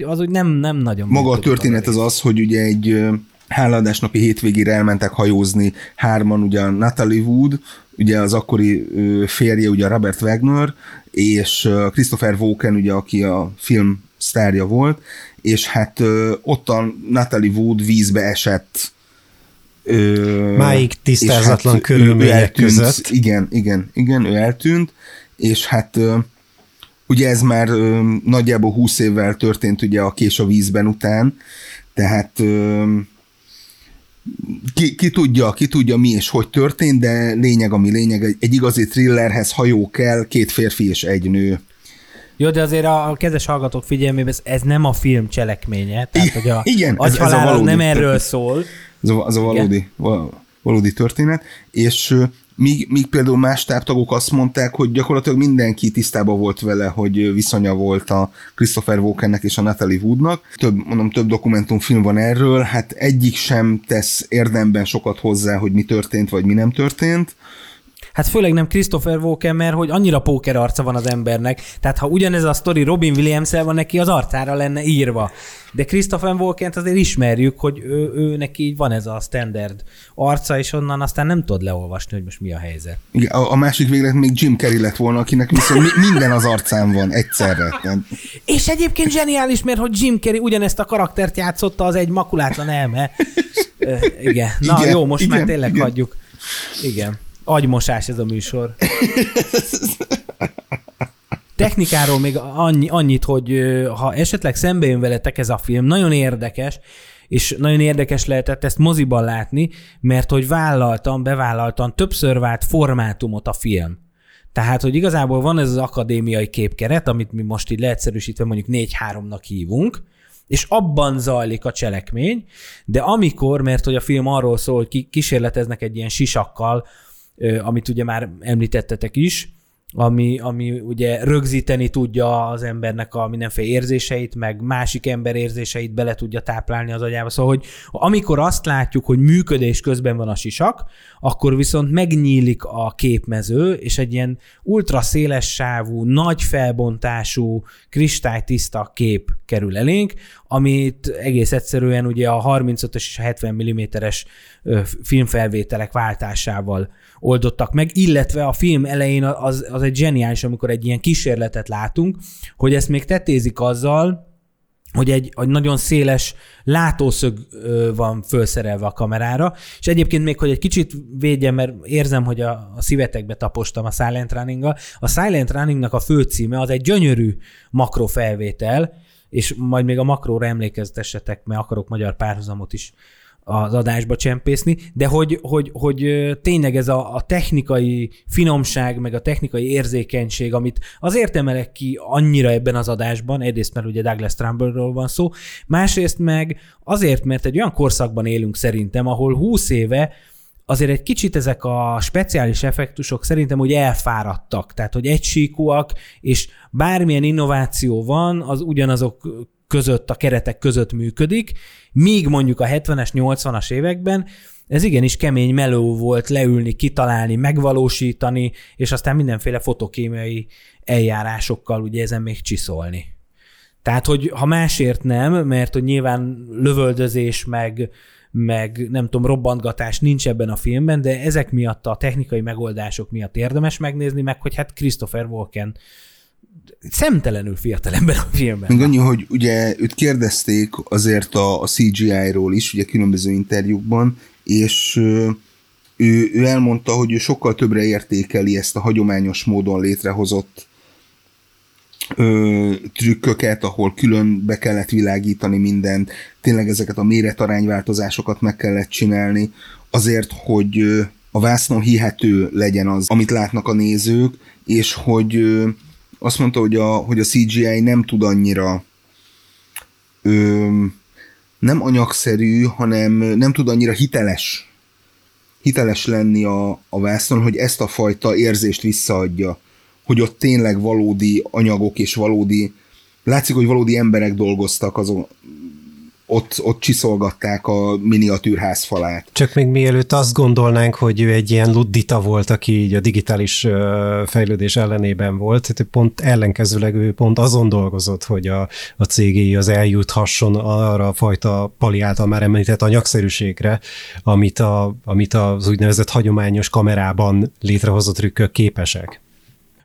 az úgy nem nagyon... Maga a történet az, hogy ugye egy hálaadásnapi hétvégére elmentek hajózni 3-an, ugye a Natalie Wood, ugye az akkori férje, ugye Robert Wagner, és Christopher Walken, ugye aki a film sztárja volt, és hát ott a Natalie Wood vízbe esett. Máig tisztázatlan hát körülmények között. Igen, ő eltűnt, és hát ugye ez már nagyjából 20 évvel történt ugye a Kés a vízben után, tehát ki tudja mi és hogy történt, de lényeg ami lényeg, egy igazi thrillerhez hajó kell, 2 férfi és 1 nő. Jó, de azért a kedves hallgatók figyelmében ez nem a film cselekménye, tehát hogy az halál nem erről szól. Az a valódi történet, és míg például más táptagok azt mondták, hogy gyakorlatilag mindenki tisztában volt vele, hogy viszonya volt a Christopher Walkennek és a Natalie Woodnak. Több dokumentumfilm van erről, hát egyik sem tesz érdemben sokat hozzá, hogy mi történt, vagy mi nem történt. Hát főleg nem Christopher Walken, mert hogy annyira póker arca van az embernek. Tehát ha ugyanez a sztori Robin Williams-el van, neki az arcára lenne írva. De Christopher Walkent azért ismerjük, hogy ő neki így van ez a standard arca, és onnan aztán nem tud leolvasni, hogy most mi a helyzet. Igen, a másik véglet még Jim Carrey lett volna, akinek viszont minden az arcán van egyszerre. És egyébként zseniális, mert hogy Jim Carrey ugyanezt a karaktert játszotta, az egy makulátlan elme. Igen. Na igen, jó, most igen, már tényleg igen. Hagyjuk. Igen. Agymosás ez a műsor. Technikáról még annyit, hogy ha esetleg szembe jön veletek ez a film, nagyon érdekes lehetett ezt moziban látni, mert hogy bevállaltan többször vált formátumot a film. Tehát, hogy igazából van ez az akadémiai képkeret, amit mi most így leegyszerűsítve mondjuk 4:3-nak hívunk, és abban zajlik a cselekmény, de amikor, mert hogy a film arról szól, hogy kísérleteznek egy ilyen sisakkal, amit ugye már említettetek is, ami ugye rögzíteni tudja az embernek a mindenféle érzéseit, meg másik ember érzéseit bele tudja táplálni az agyába. Szóval, hogy amikor azt látjuk, hogy működés közben van a sisak, akkor viszont megnyílik a képmező, és egy ilyen ultraszéles sávú, nagy felbontású, kristálytiszta kép kerül elénk, amit egész egyszerűen ugye a 35-ös és a 70 mm-es filmfelvételek váltásával oldottak meg, illetve a film elején az egy zseniális, amikor egy ilyen kísérletet látunk, hogy ezt még tetézik azzal, hogy egy nagyon széles látószög van felszerelve a kamerára, és egyébként még, hogy egy kicsit védjem, mert érzem, hogy a szívetekbe tapostam a Silent Running-gal. A Silent Running-nak a főcíme az egy gyönyörű makrofelvétel, és majd még a makróra emlékeztessetek, mert akarok magyar párhuzamot is az adásba csempészni, de hogy tényleg ez a technikai finomság, meg a technikai érzékenység, amit azért emelek ki annyira ebben az adásban, egyrészt mert ugye Douglas Trumbullról van szó, másrészt meg azért, mert egy olyan korszakban élünk szerintem, ahol 20 éve azért egy kicsit ezek a speciális effektusok szerintem úgy elfáradtak, tehát hogy egysíkúak, és bármilyen innováció van, az ugyanazok között, a keretek között működik, míg mondjuk a 70-es, 80-as években ez igenis kemény meló volt leülni, kitalálni, megvalósítani, és aztán mindenféle fotokémiai eljárásokkal ugye ezen még csiszolni. Tehát, hogy ha másért nem, mert hogy nyilván lövöldözés, meg nem tudom, robbantgatás nincs ebben a filmben, de ezek miatt, a technikai megoldások miatt érdemes megnézni, meg hogy hát Christopher Walken szemtelenül fiatal ember a filmben. Még annyi, hogy ugye őt kérdezték azért a CGI-ról is, ugye különböző interjúkban, és ő elmondta, hogy ő sokkal többre értékeli ezt a hagyományos módon létrehozott trükköket, ahol külön be kellett világítani mindent, tényleg ezeket a méretarányváltozásokat meg kellett csinálni, azért, hogy a vásznon hihető legyen az, amit látnak a nézők, és hogy azt mondta, hogy hogy a CGI nem tud annyira nem anyagszerű, hanem nem tud annyira hiteles lenni a vászon, hogy ezt a fajta érzést visszaadja, hogy ott tényleg valódi anyagok és látszik, hogy valódi emberek dolgoztak azon, ott csiszolgatták a miniatűrház falát. Csak még mielőtt azt gondolnánk, hogy ő egy ilyen luddita volt, aki így a digitális fejlődés ellenében volt, pont ellenkezőleg ő pont azon dolgozott, hogy a CGI az eljuthasson arra a fajta Pali által már említett anyagszerűségre, amit az úgynevezett hagyományos kamerában létrehozott trükkök képesek.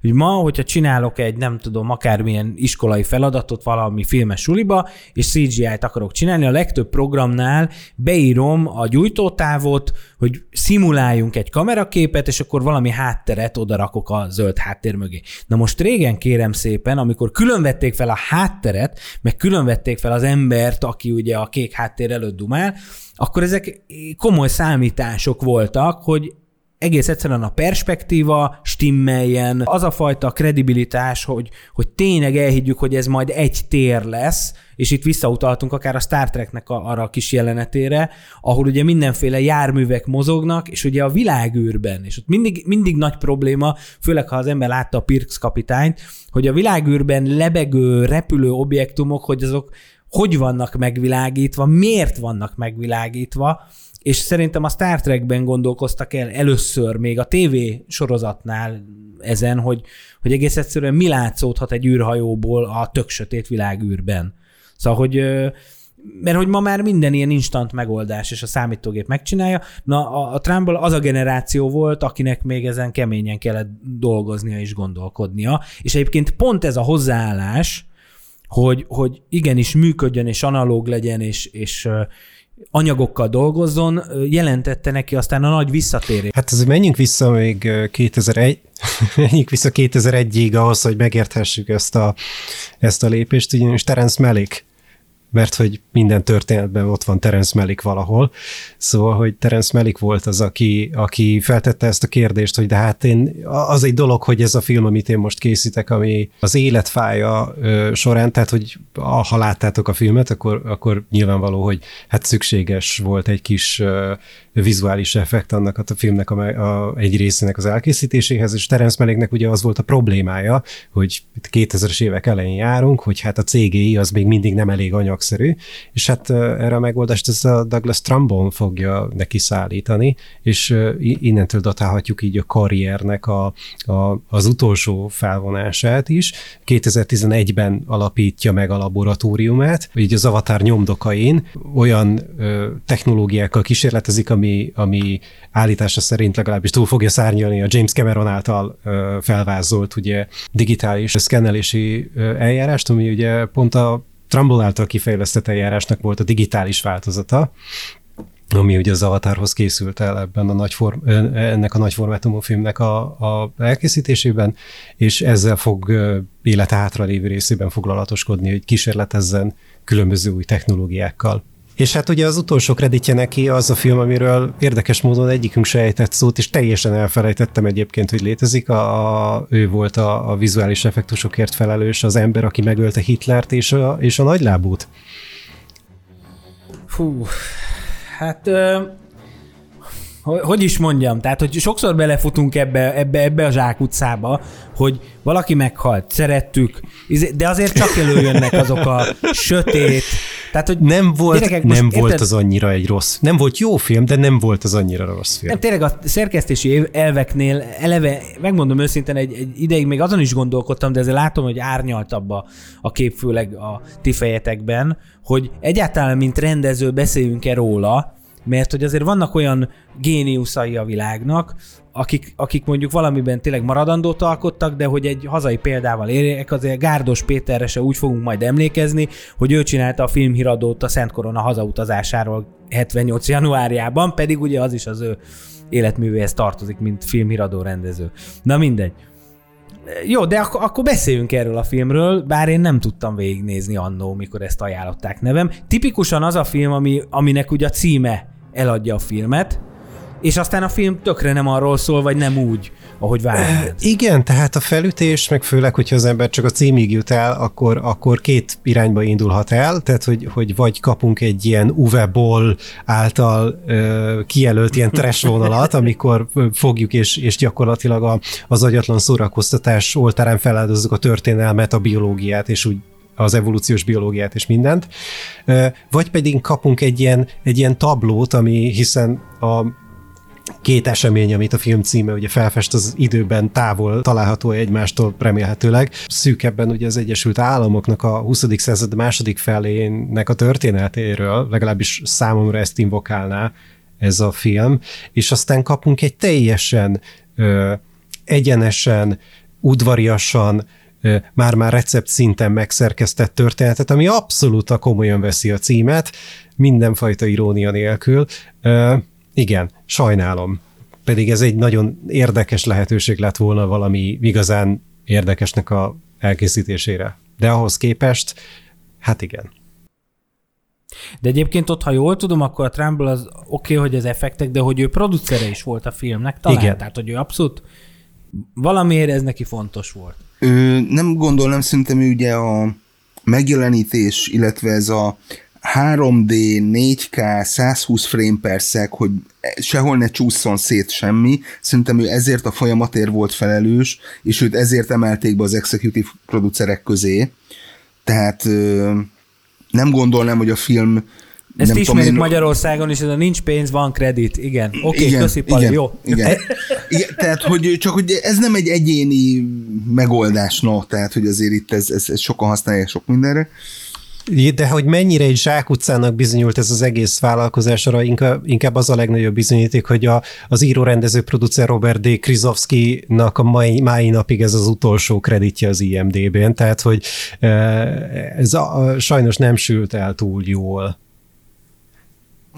Hogy ma, hogyha csinálok egy, nem tudom, akármilyen iskolai feladatot valami filmes suliba, és CGI-t akarok csinálni, a legtöbb programnál beírom a gyújtótávot, hogy szimuláljunk egy kameraképet, és akkor valami hátteret odarakok a zöld háttér mögé. Na most régen, kérem szépen, amikor külön vették fel a hátteret, meg külön vették fel az embert, aki ugye a kék háttér előtt dumál, akkor ezek komoly számítások voltak, hogy egész egyszerűen a perspektíva stimmeljen, az a fajta kredibilitás, hogy tényleg elhiggyük, hogy ez majd egy tér lesz, és itt visszautaltunk akár a Star Treknek arra a kis jelenetére, ahol ugye mindenféle járművek mozognak, és ugye a világűrben, és ott mindig nagy probléma, főleg ha az ember látta a Pirx kapitányt, hogy a világűrben lebegő, repülő objektumok, hogy azok hogy vannak megvilágítva, miért vannak megvilágítva, és szerintem a Star Trekben gondolkoztak el először még a TV sorozatnál ezen, hogy egész egyszerűen mi látszódhat egy űrhajóból a tök sötét világűrben. Szóval, hogy mert hogy ma már minden ilyen instant megoldás, és a számítógép megcsinálja. Na, a Trumbull az a generáció volt, akinek még ezen keményen kellett dolgoznia és gondolkodnia, és egyébként pont ez a hozzáállás, hogy igenis működjön, és analóg legyen, és anyagokkal dolgozzon, jelentette neki aztán a nagy visszatérés. Hát azért menjünk vissza még 2001-ig ahhoz, hogy megérthessük ezt a lépést, ugyanis Terence Malick, mert hogy minden történetben ott van Terence Malick valahol. Szóval, hogy Terence Malick volt az, aki feltette ezt a kérdést, hogy de hát az egy dolog, hogy ez a film, amit én most készítek, ami az életfája során, tehát hogy ha láttátok a filmet, akkor nyilvánvaló, hogy hát szükséges volt egy kis vizuális effekt annak a filmnek egy részének az elkészítéséhez, és Terence Malicknek ugye az volt a problémája, hogy 2000-es évek elején járunk, hogy hát a CGI az még mindig nem elég anyagszerű, és hát erre a megoldást ez a Douglas Trumbull fogja neki szállítani, és innentől datálhatjuk így a karriernek az utolsó felvonását is. 2011-ben alapítja meg a laboratóriumát, így az Avatar nyomdokain olyan technológiákkal kísérletezik, ami állítása szerint legalábbis túl fogja szárnyalni a James Cameron által felvázolt ugye digitális szkennelési eljárást, ami ugye pont a Trumbull által kifejlesztett eljárásnak volt a digitális változata, ami ugye az Avatarhoz készült el ebben a ennek a nagy formátumú filmnek a elkészítésében, és ezzel fog élete hátralévő részében foglalatoskodni, hogy kísérletezzen különböző új technológiákkal. És hát ugye az utolsó kreditje neki az a film, amiről érdekes módon egyikünk se ejtett szót, és teljesen elfelejtettem egyébként, hogy létezik. Ő volt a vizuális effektusokért felelős, az ember, aki megölte Hitlert és a nagylábút. Fú, hát... Hogy is mondjam, tehát hogy sokszor belefutunk ebbe a zsákutcába, hogy valaki meghalt, szerettük, de azért csak előjönnek azok a sötét. Tehát, hogy nem volt az annyira egy rossz. Nem volt jó film, de nem volt az annyira rossz film. Nem, tényleg a szerkesztési elveknél eleve, megmondom őszintén, egy ideig még azon is gondolkodtam, de azért látom, hogy árnyaltabb a kép, főleg a ti fejetekben, hogy egyáltalán, mint rendező beszéljünk-e róla, mert hogy azért vannak olyan géniuszai a világnak, akik mondjuk valamiben tényleg maradandót alkottak, de hogy egy hazai példával érjek, azért Gárdos Péterre se úgy fogunk majd emlékezni, hogy ő csinálta a filmhíradót a Szent Korona hazautazásáról 78. januárjában, pedig ugye az is az ő életművéhez tartozik, mint filmhíradó rendező. Na mindegy. Jó, de akkor beszéljünk erről a filmről, bár én nem tudtam végignézni annó, mikor ezt ajánlották nevem. Tipikusan az a film, aminek ugye a címe eladja a filmet, és aztán a film tökre nem arról szól, vagy nem úgy, ahogy várják. Igen, tehát a felütés, meg főleg, hogyha az ember csak a címig jut el, akkor két irányba indulhat el, tehát hogy vagy kapunk egy ilyen Uwe Boll által kijelölt ilyen trash vonalat, amikor fogjuk és gyakorlatilag az agyatlan szórakoztatás oltárán feláldozzuk a történelmet, a biológiát, és úgy az evolúciós biológiát és mindent, vagy pedig kapunk egy ilyen tablót, ami hiszen a két esemény, amit a film címe ugye felfest, az időben távol található egymástól remélhetőleg. Szűkebben ugye az Egyesült Államoknak a 20. század második felének a történetéről, legalábbis számomra ezt invokálná ez a film, és aztán kapunk egy teljesen egyenesen, udvariasan, már-már recept szinten megszerkesztett történetet, ami abszolút komolyan veszi a címet, mindenfajta irónia nélkül. Igen, sajnálom. Pedig ez egy nagyon érdekes lehetőség lett volna valami igazán érdekesnek a elkészítésére. De ahhoz képest, hát igen. De egyébként ott, ha jól tudom, akkor a Trumbull az oké, hogy az effektek, de hogy ő producere is volt a filmnek talán. Igen. Tehát, hogy ő abszolút valamiért ez neki fontos volt. Nem gondolom, szerintem ugye a megjelenítés, illetve ez a 3D, 4K, 120 frame per sec, hogy sehol ne csúszson szét semmi. Szerintem ő ezért a folyamatért volt felelős, és őt ezért emelték be az executive producerek közé. Tehát nem gondolnám, hogy a film... Ezt ismerik Magyarországon is, ez a nincs pénz, van kredit. Igen. Oké, köszi Pali, jó. Igen. Igen, tehát, hogy csak hogy ez nem egy egyéni megoldás, no, tehát, hogy azért itt ez sokan használják sok mindenre. De hogy mennyire egy zsákutcának bizonyult ez az egész vállalkozás, arra inkább az a legnagyobb bizonyíték, hogy az író-rendező producer Robert D. Krizovsky-nak a mai napig ez az utolsó kreditje az IMDb-n, tehát hogy ez sajnos nem sült el túl jól.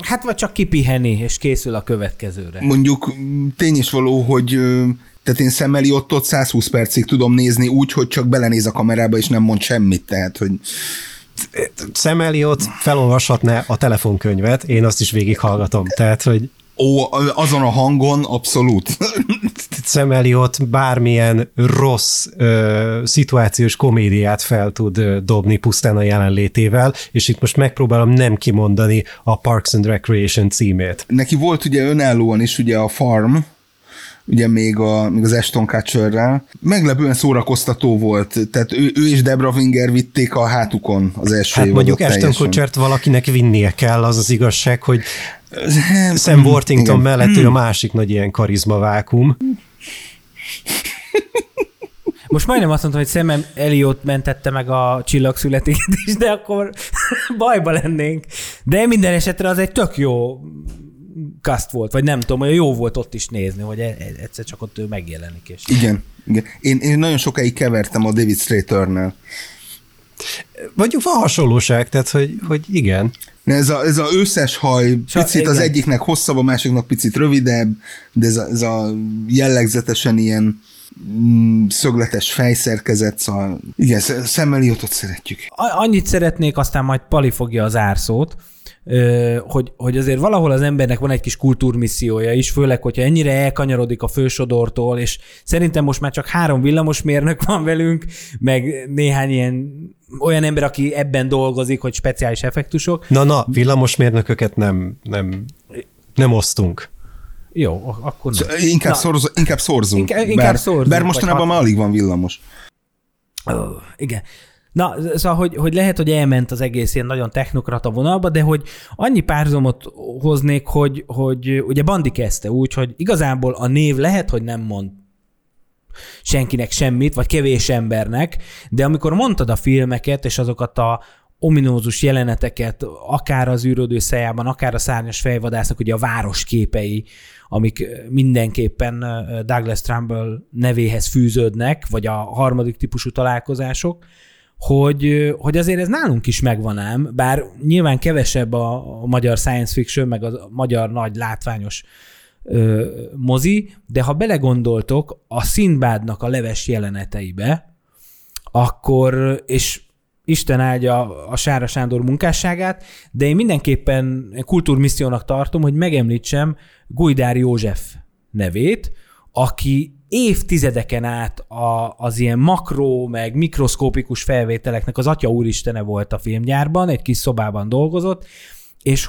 Hát vagy csak kipiheni, és készül a következőre. Mondjuk tény is való, hogy tehát én szemmeli ott 120 percig tudom nézni úgy, hogy csak belenéz a kamerába, és nem mond semmit, tehát hogy Sam Elliott felolvashatná a telefonkönyvet, én azt is végighallgatom, tehát, hogy... Ó, azon a hangon abszolút. Sam Elliott bármilyen rossz szituációs komédiát fel tud dobni pusztán a jelenlétével, és itt most megpróbálom nem kimondani a Parks and Recreation címét. Neki volt ugye önállóan is ugye a Farm, ugye még az Ashton Kutcherrel. Meglepően szórakoztató volt, tehát ő és Debra Winger vitték a hátukon az első évadot. Hát mondjuk Ashton Kutchert valakinek vinnie kell, az az igazság, hogy Sam Worthington mellett ő a másik nagy ilyen karizmavákum. Most majdnem azt mondtam, hogy Sam Elliott mentette meg a Csillagszületéket is, de akkor bajba lennénk. De minden esetre az egy tök jó cast volt, vagy nem tudom, hogy jó volt ott is nézni, hogy egyszer csak ott ő megjelenik. És... Igen. Én nagyon sokáig kevertem a David Strathernel. Mondjuk van hasonlóság, tehát, hogy igen. Ez a összes haj picit az egyiknek hosszabb, a másiknak picit rövidebb, de ez a jellegzetesen ilyen szögletes fejszerkezet, szóval igen, Szemmeliótot szeretjük. Annyit szeretnék, aztán majd Pali fogja az árszót, hogy azért valahol az embernek van egy kis kultúrmissziója is, főleg, hogyha ennyire elkanyarodik a fősodortól, és szerintem most már csak 3 villamosmérnök van velünk, meg néhány ilyen olyan ember, aki ebben dolgozik, hogy speciális effektusok. Na, villamosmérnököket nem osztunk. Jó, akkor nem. Inkább szorzunk. Bár mostanában már alig van villamos. Igen. Na, szóval, hogy lehet, hogy elment az egész ilyen nagyon technokrata vonalba, de hogy annyi párhuzamot hoznék, hogy ugye Bandi kezdte úgy, hogy igazából a név lehet, hogy nem mond senkinek semmit, vagy kevés embernek, de amikor mondtad a filmeket, és azokat a ominózus jeleneteket, akár az űrödő szájában, akár a szárnyas fejvadásznak, ugye a városképei, amik mindenképpen Douglas Trumbull nevéhez fűződnek, vagy a harmadik típusú találkozások, hogy azért ez nálunk is megvan ám, bár nyilván kevesebb a magyar science fiction, meg a magyar nagy látványos mozi, de ha belegondoltok a Szindbádnak a leves jeleneteibe, akkor, és Isten áldja a Sára Sándor munkásságát, de én mindenképpen kultúrmissziónak tartom, hogy megemlítsem Gujdár József nevét, aki évtizedeken át az ilyen makró, meg mikroszkópikus felvételeknek az atya úristene volt a filmgyárban, egy kis szobában dolgozott, és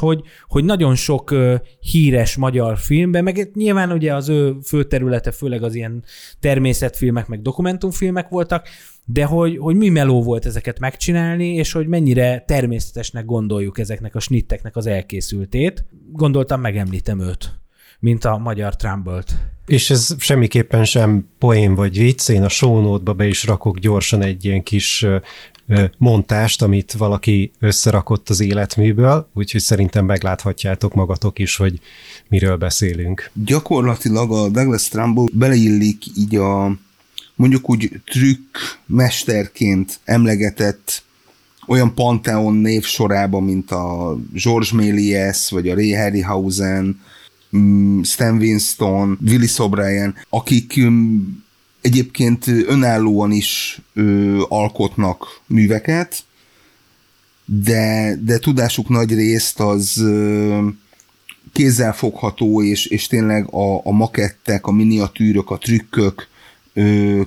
hogy nagyon sok híres magyar filmben, meg nyilván ugye az ő főterülete főleg az ilyen természetfilmek, meg dokumentumfilmek voltak, de hogy mi meló volt ezeket megcsinálni, és hogy mennyire természetesnek gondoljuk ezeknek a snitteknek az elkészültét. Gondoltam, megemlítem őt, mint a magyar Trumbull-t. És ez semmiképpen sem poén vagy vicc, én a show note-ba be is rakok gyorsan egy ilyen kis montást, amit valaki összerakott az életműből, úgyhogy szerintem megláthatjátok magatok is, hogy miről beszélünk. Gyakorlatilag a Douglas Trumbull beleillik így a mondjuk úgy trükkmesterként emlegetett olyan Pantheon név sorába, mint a Georges Méliès, vagy a Ray Harryhausen, Stan Winston, Willis O'Brien, akik egyébként önállóan is alkotnak műveket, de tudásuk nagy részt az kézzelfogható, és tényleg a makettek, a miniatűrök, a trükkök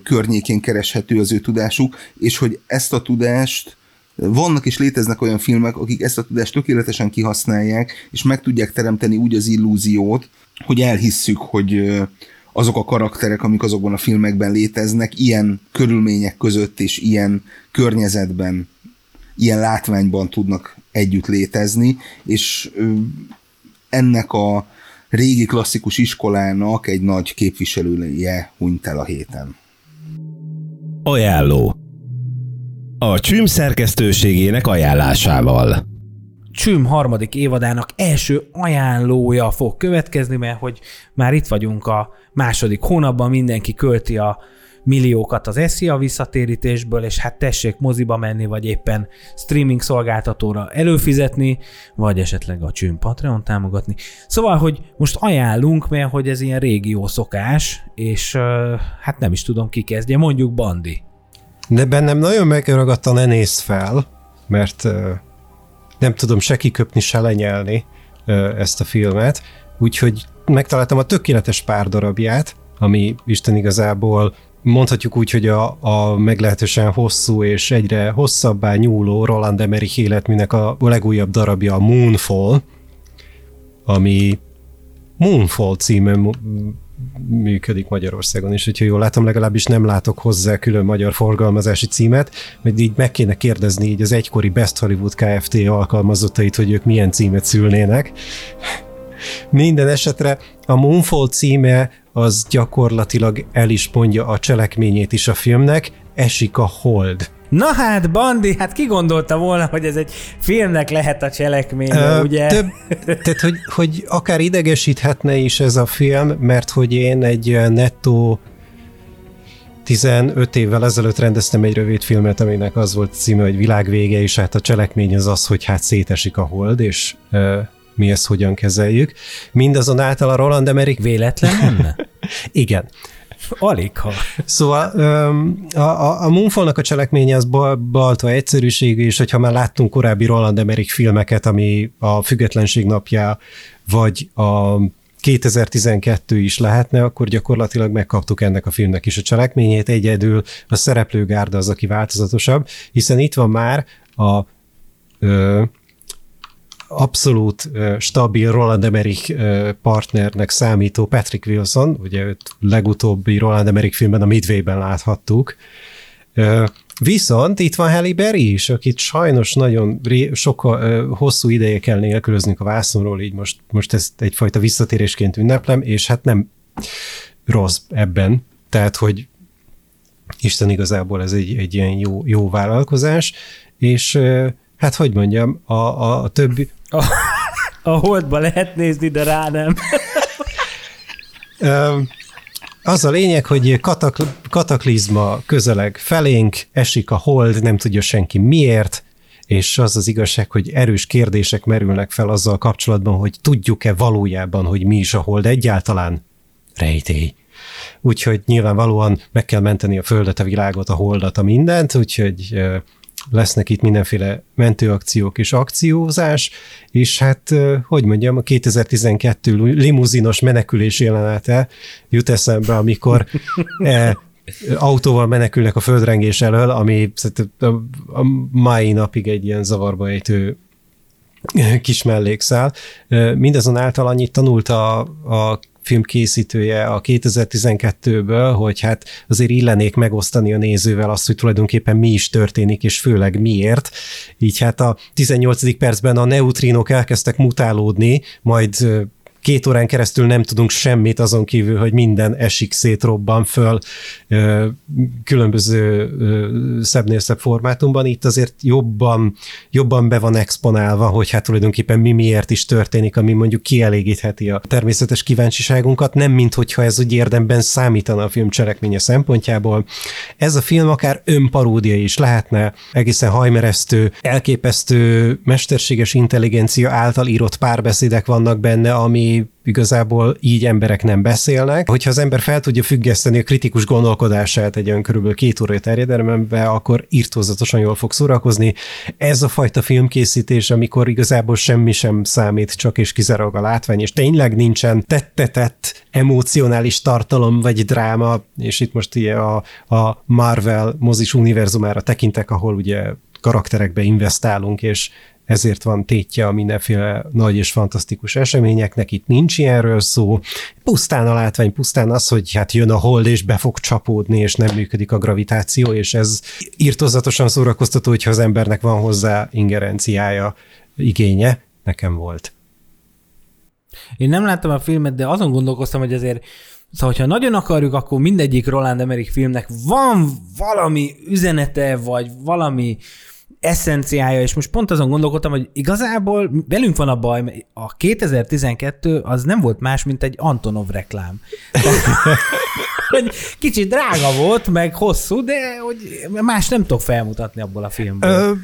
környékén kereshető az ő tudásuk, és hogy ezt a tudást vannak és léteznek olyan filmek, akik ezt a tudást tökéletesen kihasználják, és meg tudják teremteni úgy az illúziót, hogy elhisszük, hogy azok a karakterek, amik azokban a filmekben léteznek, ilyen körülmények között és ilyen környezetben, ilyen látványban tudnak együtt létezni, és ennek a régi klasszikus iskolának egy nagy képviselője hunyt el a héten. Ajánló. A Csüm szerkesztőségének ajánlásával. Csüm harmadik évadának első ajánlója fog következni, mert hogy már itt vagyunk a második hónapban, mindenki költi a milliókat az SZIA visszatérítésből, és hát tessék moziba menni, vagy éppen streaming szolgáltatóra előfizetni, vagy esetleg a Csüm Patreon támogatni. Szóval, hogy most ajánlunk, mert hogy ez ilyen régi jó szokás, és hát nem is tudom, ki kezdje, mondjuk Bandi. De bennem nagyon megragadta, ne nézz fel, mert nem tudom se kiköpni, se lenyelni ezt a filmet, úgyhogy megtaláltam a tökéletes pár darabját, ami Isten igazából mondhatjuk úgy, hogy a meglehetősen hosszú és egyre hosszabbá nyúló Roland Emmerich életműnek a legújabb darabja a Moonfall, ami Moonfall címen működik Magyarországon is, hogyha jól látom, legalábbis nem látok hozzá külön magyar forgalmazási címet, mert így meg kéne kérdezni így az egykori Best Hollywood Kft. Alkalmazottait, hogy ők milyen címet szülnének. Minden esetre a Moonfall címe az gyakorlatilag el is mondja a cselekményét is a filmnek, esik a hold. Na hát, Bandi, hát ki gondolta volna, hogy ez egy filmnek lehet a cselekménye, ugye? Tehát, hogy akár idegesíthetne is ez a film, mert hogy én egy nettó 15 évvel ezelőtt rendeztem egy rövid filmet, aminek az volt címe, hogy Világvége, és hát a cselekmény az az, hogy hát szétesik a hold, és mi ezt hogyan kezeljük. Mindazonáltal a Roland Emmerich... Véletlen lenne? Igen. Aligha. Szóval a Moonfallnak a cselekménye az balta egyszerűségű, és hogyha már láttunk korábbi Roland Emmerich filmeket, ami a Függetlenség napja, vagy a 2012 is lehetne, akkor gyakorlatilag megkaptuk ennek a filmnek is a cselekményét, egyedül a szereplőgárda az, aki változatosabb, hiszen itt van már a abszolút stabil Roland Emmerich partnernek számító Patrick Wilson, ugye őt legutóbbi Roland Emmerich filmben, a Midway-ben láthattuk. Viszont itt van Halle Berry is, akit sajnos nagyon hosszú ideje kell nélkülöznünk a vászonról, így most ezt egyfajta visszatérésként ünneplem, és hát nem rossz ebben, tehát hogy Isten igazából ez egy ilyen jó vállalkozás, és hát hogy mondjam, a többi... A holdba lehet nézni, de rá nem. Az a lényeg, hogy kataklizma közeleg felénk, esik a hold, nem tudja senki miért, és az az igazság, hogy erős kérdések merülnek fel azzal kapcsolatban, hogy tudjuk-e valójában, hogy mi is a hold egyáltalán? Rejtély. Úgyhogy nyilvánvalóan meg kell menteni a Földet, a világot, a holdat, a mindent, úgyhogy... lesznek itt mindenféle mentőakciók és akciózás, és hát, hogy mondjam, a 2012 limuzinos menekülés jelenete jut eszembe, amikor autóval menekülnek a földrengés elől, ami a mai napig egy ilyen zavarba ejtő kis mellékszál. Mindazonáltal annyit tanult a film készítője a 2012-ből, hogy hát azért illenék megosztani a nézővel azt, hogy tulajdonképpen mi is történik, és főleg miért. Így hát a 18. percben a neutrinok elkezdtek mutálódni, majd 2 órán keresztül nem tudunk semmit azon kívül, hogy minden esik szét, robban föl különböző szebbnél szebb formátumban. Itt azért jobban be van exponálva, hogy hát tulajdonképpen mi miért is történik, ami mondjuk kielégítheti a természetes kíváncsiságunkat, nem minthogyha ez úgy érdemben számítana a film cselekménye szempontjából. Ez a film akár önparódia is lehetne, egészen hajmeresztő, elképesztő, mesterséges intelligencia által írott párbeszédek vannak benne, ami igazából így emberek nem beszélnek. Hogyha az ember fel tudja függeszteni a kritikus gondolkodását egy olyan körülbelül 2 óra terjedelmembe, akkor irtózatosan jól fog szórakozni. Ez a fajta filmkészítés, amikor igazából semmi sem számít, csak és kizárólag a látvány, és tényleg nincsen tettetett emocionális tartalom vagy dráma, és itt most ugye a Marvel mozis univerzumára tekintek, ahol ugye karakterekbe investálunk, és ezért van tétje a mindenféle nagy és fantasztikus eseményeknek, itt nincs ilyenről szó. Pusztán a látvány, pusztán az, hogy hát jön a hold, és be fog csapódni, és nem működik a gravitáció, és ez irtózatosan szórakoztató, hogyha az embernek van hozzá ingerenciája, igénye. Nekem volt. Én nem láttam a filmet, de azon gondolkoztam, hogy azért, szóval, ha nagyon akarjuk, akkor mindegyik Roland Emmerich filmnek van valami üzenete, vagy valami eszenciája, és most pont azon gondolkodtam, hogy igazából velünk van a baj, mert a 2012 az nem volt más, mint egy Antonov reklám. Kicsit drága volt, meg hosszú, de hogy más nem tudok felmutatni abból a filmből.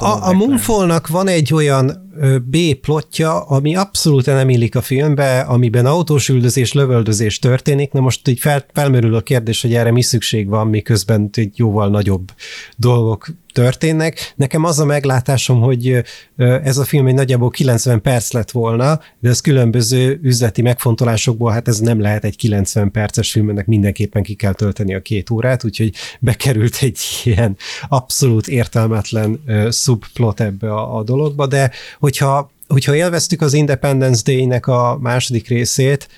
A Moonfallnak van egy olyan B-plotja, ami abszolút nem illik a filmbe, amiben autósüldözés, lövöldözés történik. Na most így felmerül a kérdés, hogy erre mi szükség van, miközben egy jóval nagyobb dolgok történnek. Nekem az a meglátásom, hogy ez a film egy nagyjából 90 perc lett volna, de ez különböző üzleti megfontolásokból, hát ez nem lehet egy 90 perces film, ennek mindenképpen ki kell tölteni a 2 órát, úgyhogy bekerült egy ilyen abszolút értelmetlen subplot ebbe a dologba, de hogyha élveztük az Independence Day-nek a második részét,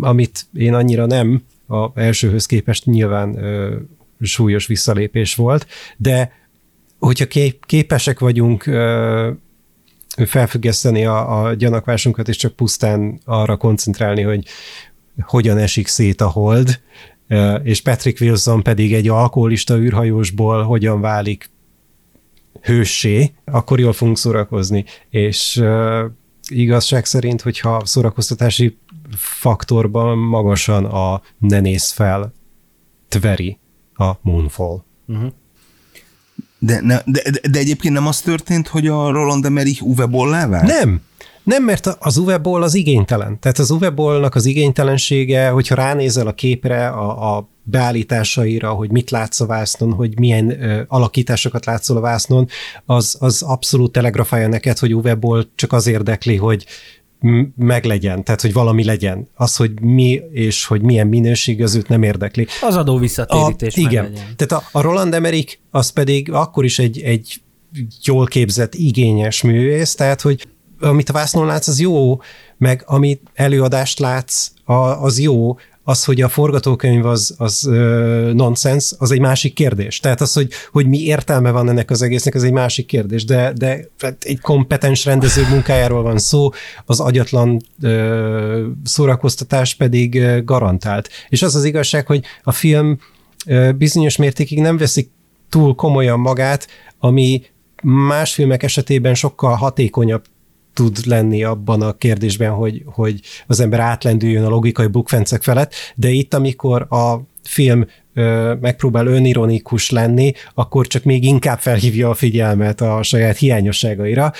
amit én annyira nem, a elsőhöz képest nyilván súlyos visszalépés volt, de hogyha képesek vagyunk felfüggeszteni a gyanakvásunkat, és csak pusztán arra koncentrálni, hogy hogyan esik szét a hold, és Patrick Wilson pedig egy alkoholista űrhajósból hogyan válik hőssé, akkor jól fogunk szórakozni. És igazság szerint, hogyha szórakoztatási faktorban magasan a ne nézz fel tveri a Moonfall. Uh-huh. De egyébként nem az történt, hogy a Roland Emmerich Uwe Boll-lel vált? Nem, mert az Uwe Boll az igénytelen. Tehát az Uwe Boll-nak az igénytelensége, hogyha ránézel a képre, a beállításaira, hogy mit látsz a vásznon, hogy milyen alakításokat látszol a vásznon, az abszolút telegrafálja neked, hogy Uwe Boll csak az érdekli, hogy meglegyen, tehát hogy valami legyen. Az, hogy mi és hogy milyen minőség, az őt nem érdekli. Az adó visszatérítés. Igen. Tehát a Roland Emmerich az pedig akkor is egy jól képzett, igényes művész, tehát hogy amit a vásznon látsz, az jó, meg amit előadást látsz, az jó. Az, hogy a forgatókönyv az nonsens, az egy másik kérdés. Tehát az, hogy mi értelme van ennek az egésznek, az egy másik kérdés, de egy kompetens rendező munkájáról van szó, az agyatlan szórakoztatás pedig garantált. És az az igazság, hogy a film bizonyos mértékig nem veszik túl komolyan magát, ami más filmek esetében sokkal hatékonyabb tud lenni abban a kérdésben, hogy az ember átlendüljön a logikai bukfencek felett, de itt, amikor a film megpróbál önironikus lenni, akkor csak még inkább felhívja a figyelmet a saját hiányosságaira.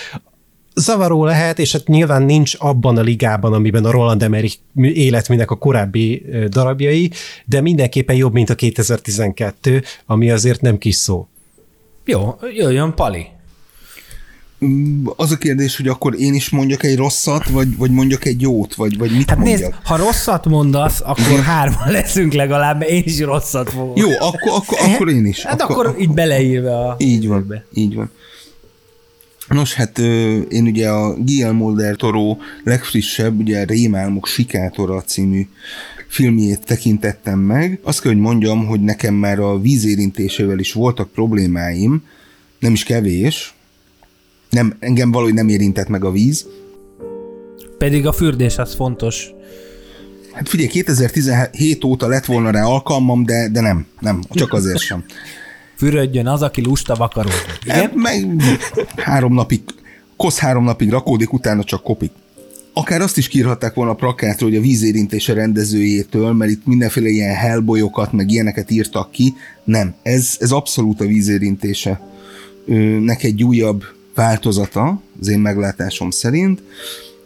Zavaró lehet, és hát nyilván nincs abban a ligában, amiben a Roland Emmerich életműnek a korábbi darabjai, de mindenképpen jobb, mint a 2012, ami azért nem kis szó. Jó, jöjjön Pali. Az a kérdés, hogy akkor én is mondjak egy rosszat, vagy mondjak egy jót, vagy mit hát mondjak? Nézd, ha rosszat mondasz, akkor hárman leszünk legalább, mert én is rosszat fogok. Jó, akkor én is. Hát akkor így beleírve a... Így van, be. Így van. Nos, hát én ugye a Guillermo del Toro legfrissebb, ugye Rémálmok sikátora című filmjét tekintettem meg. Azt kell, hogy mondjam, hogy nekem már a vízérintésével is voltak problémáim, nem is kevés. Nem, engem valahogy nem érintett meg a víz. Pedig a fürdés az fontos. Hát figyelj, 2017 óta lett volna rá alkalmam, de nem, csak azért sem. Fürödjön az, aki lusta vakaródik. Hát, meg 3 napig, kosz 3 napig rakódik, utána csak kopik. Akár azt is kiírhatták volna a plakátról, hogy a vízérintése rendezőjétől, mert itt mindenféle ilyen hellbolyokat, meg ilyeneket írtak ki. Nem, ez abszolút a vízérintése. Neked egy újabb változata, az én meglátásom szerint,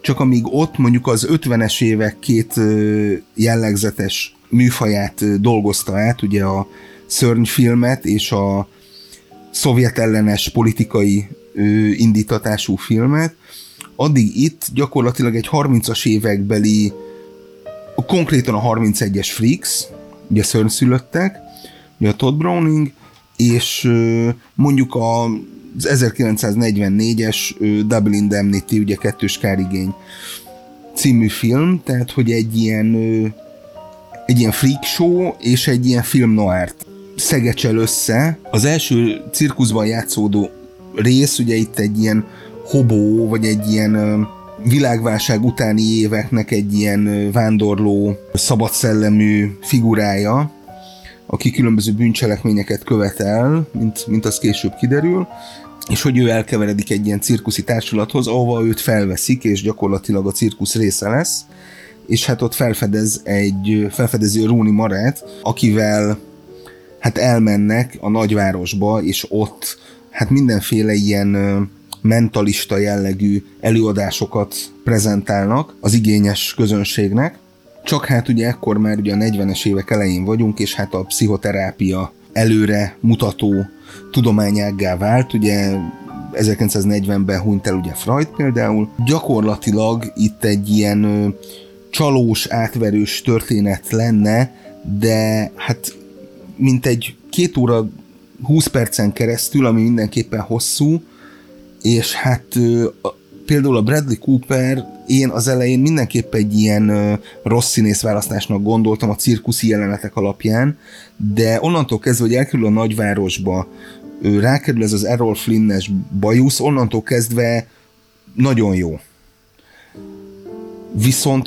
csak amíg ott mondjuk az 50-es évek két jellegzetes műfaját dolgozta át, ugye a szörnyfilmet és a szovjetellenes politikai indítatású filmet, addig itt gyakorlatilag egy 30-as évekbeli, konkrétan a 31-es Freaks, ugye szörnyszülöttek, ugye a Todd Browning, és mondjuk az 1944-es Double Indemnity, ugye Kettős kárigény című film, tehát hogy egy ilyen freak show és egy ilyen film noirt szegecsel össze. Az első cirkuszban játszódó rész, ugye itt egy ilyen hobó, vagy egy ilyen világválság utáni éveknek egy ilyen vándorló, szabadszellemű figurája, aki különböző bűncselekményeket követel, mint az később kiderül, és hogy ő elkeveredik egy ilyen cirkuszi társulathoz, ahova őt felveszik, és gyakorlatilag a cirkusz része lesz, és hát ott felfedezi Rooney Marát, akivel hát elmennek a nagyvárosba, és ott hát mindenféle ilyen mentalista jellegű előadásokat prezentálnak az igényes közönségnek. Csak hát ugye ekkor már ugye a 40-es évek elején vagyunk, és hát a pszichoterápia előre mutató tudományággá vált, ugye 1940-ben hunyt el ugye Freud például. Gyakorlatilag itt egy ilyen csalós, átverős történet lenne, de hát mint egy 2 óra 20 percen keresztül, ami mindenképpen hosszú, és hát például a Bradley Cooper, én az elején mindenképp egy ilyen rossz színészválasztásnak gondoltam a cirkuszi jelenetek alapján, de onnantól kezdve, hogy elkerül a nagyvárosba, rákerül ez az Errol Flynn-es bajusz, onnantól kezdve nagyon jó.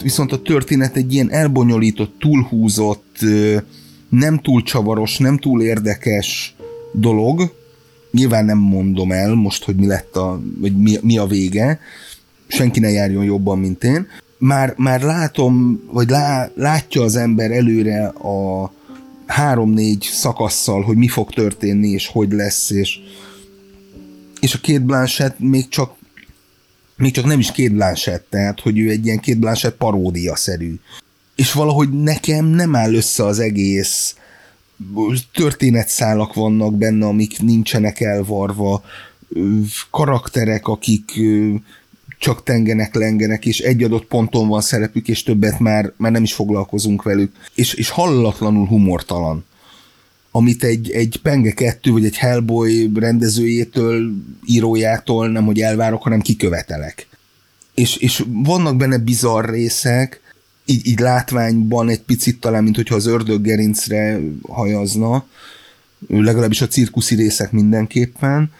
Viszont a történet egy ilyen elbonyolított, túlhúzott, nem túl csavaros, nem túl érdekes dolog. Nyilván nem mondom el most, hogy mi lett vagy mi a vége, senki ne járjon jobban, mint én. Már látom, vagy látja az ember előre a 3-4 szakasszal, hogy mi fog történni, és hogy lesz, és a Cate Blanchett még csak nem is Cate Blanchett, tehát, hogy ő egy ilyen Cate Blanchett paródia-szerű. És valahogy nekem nem áll össze az egész, történetszálak vannak benne, amik nincsenek elvarva, karakterek, akik csak tengenek, lengenek, és egy adott ponton van szerepük, és többet már nem is foglalkozunk velük. És hallatlanul humortalan. Amit egy Penge 2, vagy egy Hellboy rendezőjétől, írójától nem, hogy elvárok, hanem kikövetelek. És vannak benne bizarr részek, így látványban egy picit talán, mint hogyha az ördög gerincre hajazna, legalábbis a cirkuszi részek mindenképpen,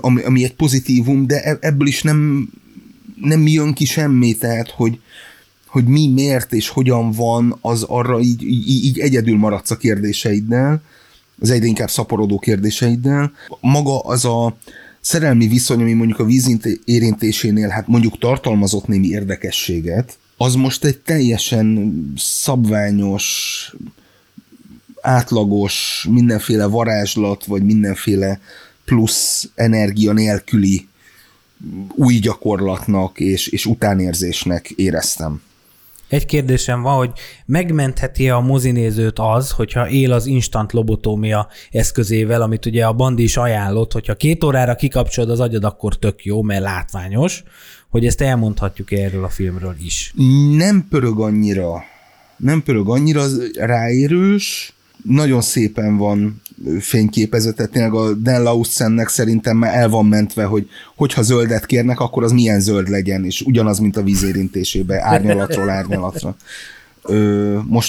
ami egy pozitívum, de ebből is nem jön ki semmi, tehát, hogy mi, miért és hogyan van, az arra így egyedül maradsz a kérdéseiddel, az egyre inkább szaporodó kérdéseiddel. Maga az a szerelmi viszony, ami mondjuk a víz érintésénél, hát mondjuk tartalmazott némi érdekességet, az most egy teljesen szabványos, átlagos, mindenféle varázslat, vagy mindenféle plusz energia nélküli új gyakorlatnak és utánérzésnek éreztem. Egy kérdésem van, hogy megmentheti-e a mozinézőt az, hogyha él az instant lobotómia eszközével, amit ugye a Bandi is ajánlott, hogyha 2 órára kikapcsolod az agyad, akkor tök jó, mert látványos, hogy ezt elmondhatjuk erről a filmről is. Nem pörög annyira, az ráérős, nagyon szépen van fényképezve, tényleg a Dan Lausennek szerintem már el van mentve, hogyha zöldet kérnek, akkor az milyen zöld legyen, és ugyanaz, mint a víz érintésébe, árnyalatról árnyalatra.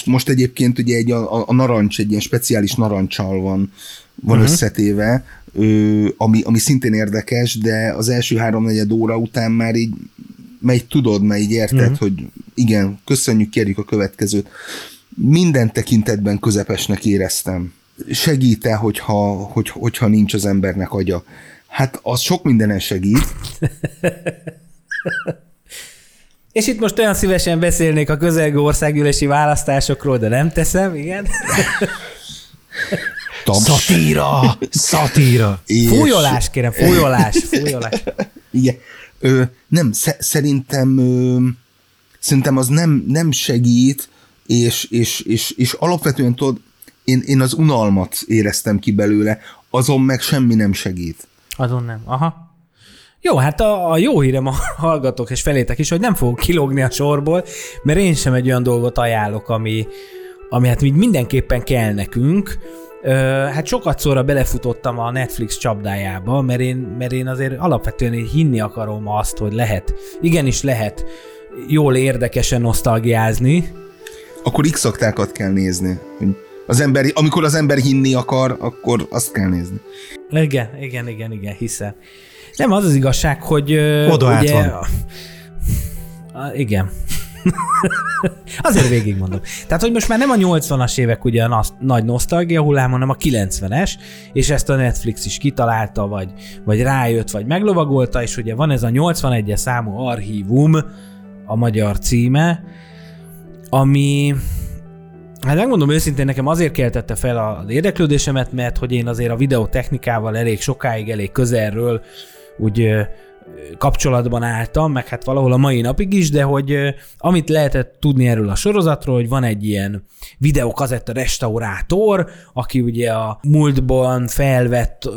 Most egyébként ugye a narancs, egy ilyen speciális narancsal van összetéve, ami szintén érdekes, de az első 3-4 óra után már így megy, tudod, mert így érted, hogy igen, köszönjük, kérjük a következőt. Minden tekintetben közepesnek éreztem. Segít-e, hogyha nincs az embernek agya? Hát az sok mindenen segít. És itt most olyan szívesen beszélnék a közelgő országgyűlési választásokról, de nem teszem, igen. Szatíra! Fújolás, kérem, fújolás. Igen. Nem, szerintem az nem segít, és alapvetően tudod, én az unalmat éreztem ki belőle, azon meg semmi nem segít. Azon nem, aha. Jó, hát a jó hírem a hallgatók és felétek is, hogy nem fogok kilógni a sorból, mert én sem egy olyan dolgot ajánlok, ami hát mindenképpen kell nekünk. Hát sokat szóra belefutottam a Netflix csapdájába, mert én azért alapvetően hinni akarom azt, hogy lehet, igenis lehet jól érdekesen nosztalgiázni. Akkor X-aktákat kell nézni. Amikor az ember hinni akar, akkor azt kell nézni. Igen, hiszen. Nem, az az igazság, hogy... Oda ugye, át van. Igen. Azért végigmondom. Tehát, hogy most már nem a 80-as évek ugye a nagy nosztalgia hullám, hanem a 90-es, és ezt a Netflix is kitalálta, vagy rájött, vagy meglovagolta, és ugye van ez a 81-es számú archívum, a magyar címe, ami... Hát megmondom őszintén, nekem azért keltette fel az érdeklődésemet, mert hogy én azért a videótechnikával elég sokáig, elég közelről úgy kapcsolatban álltam, meg hát valahol a mai napig is, de hogy amit lehetett tudni erről a sorozatról, hogy van egy ilyen videokazetta restaurátor, aki ugye a múltban felvett,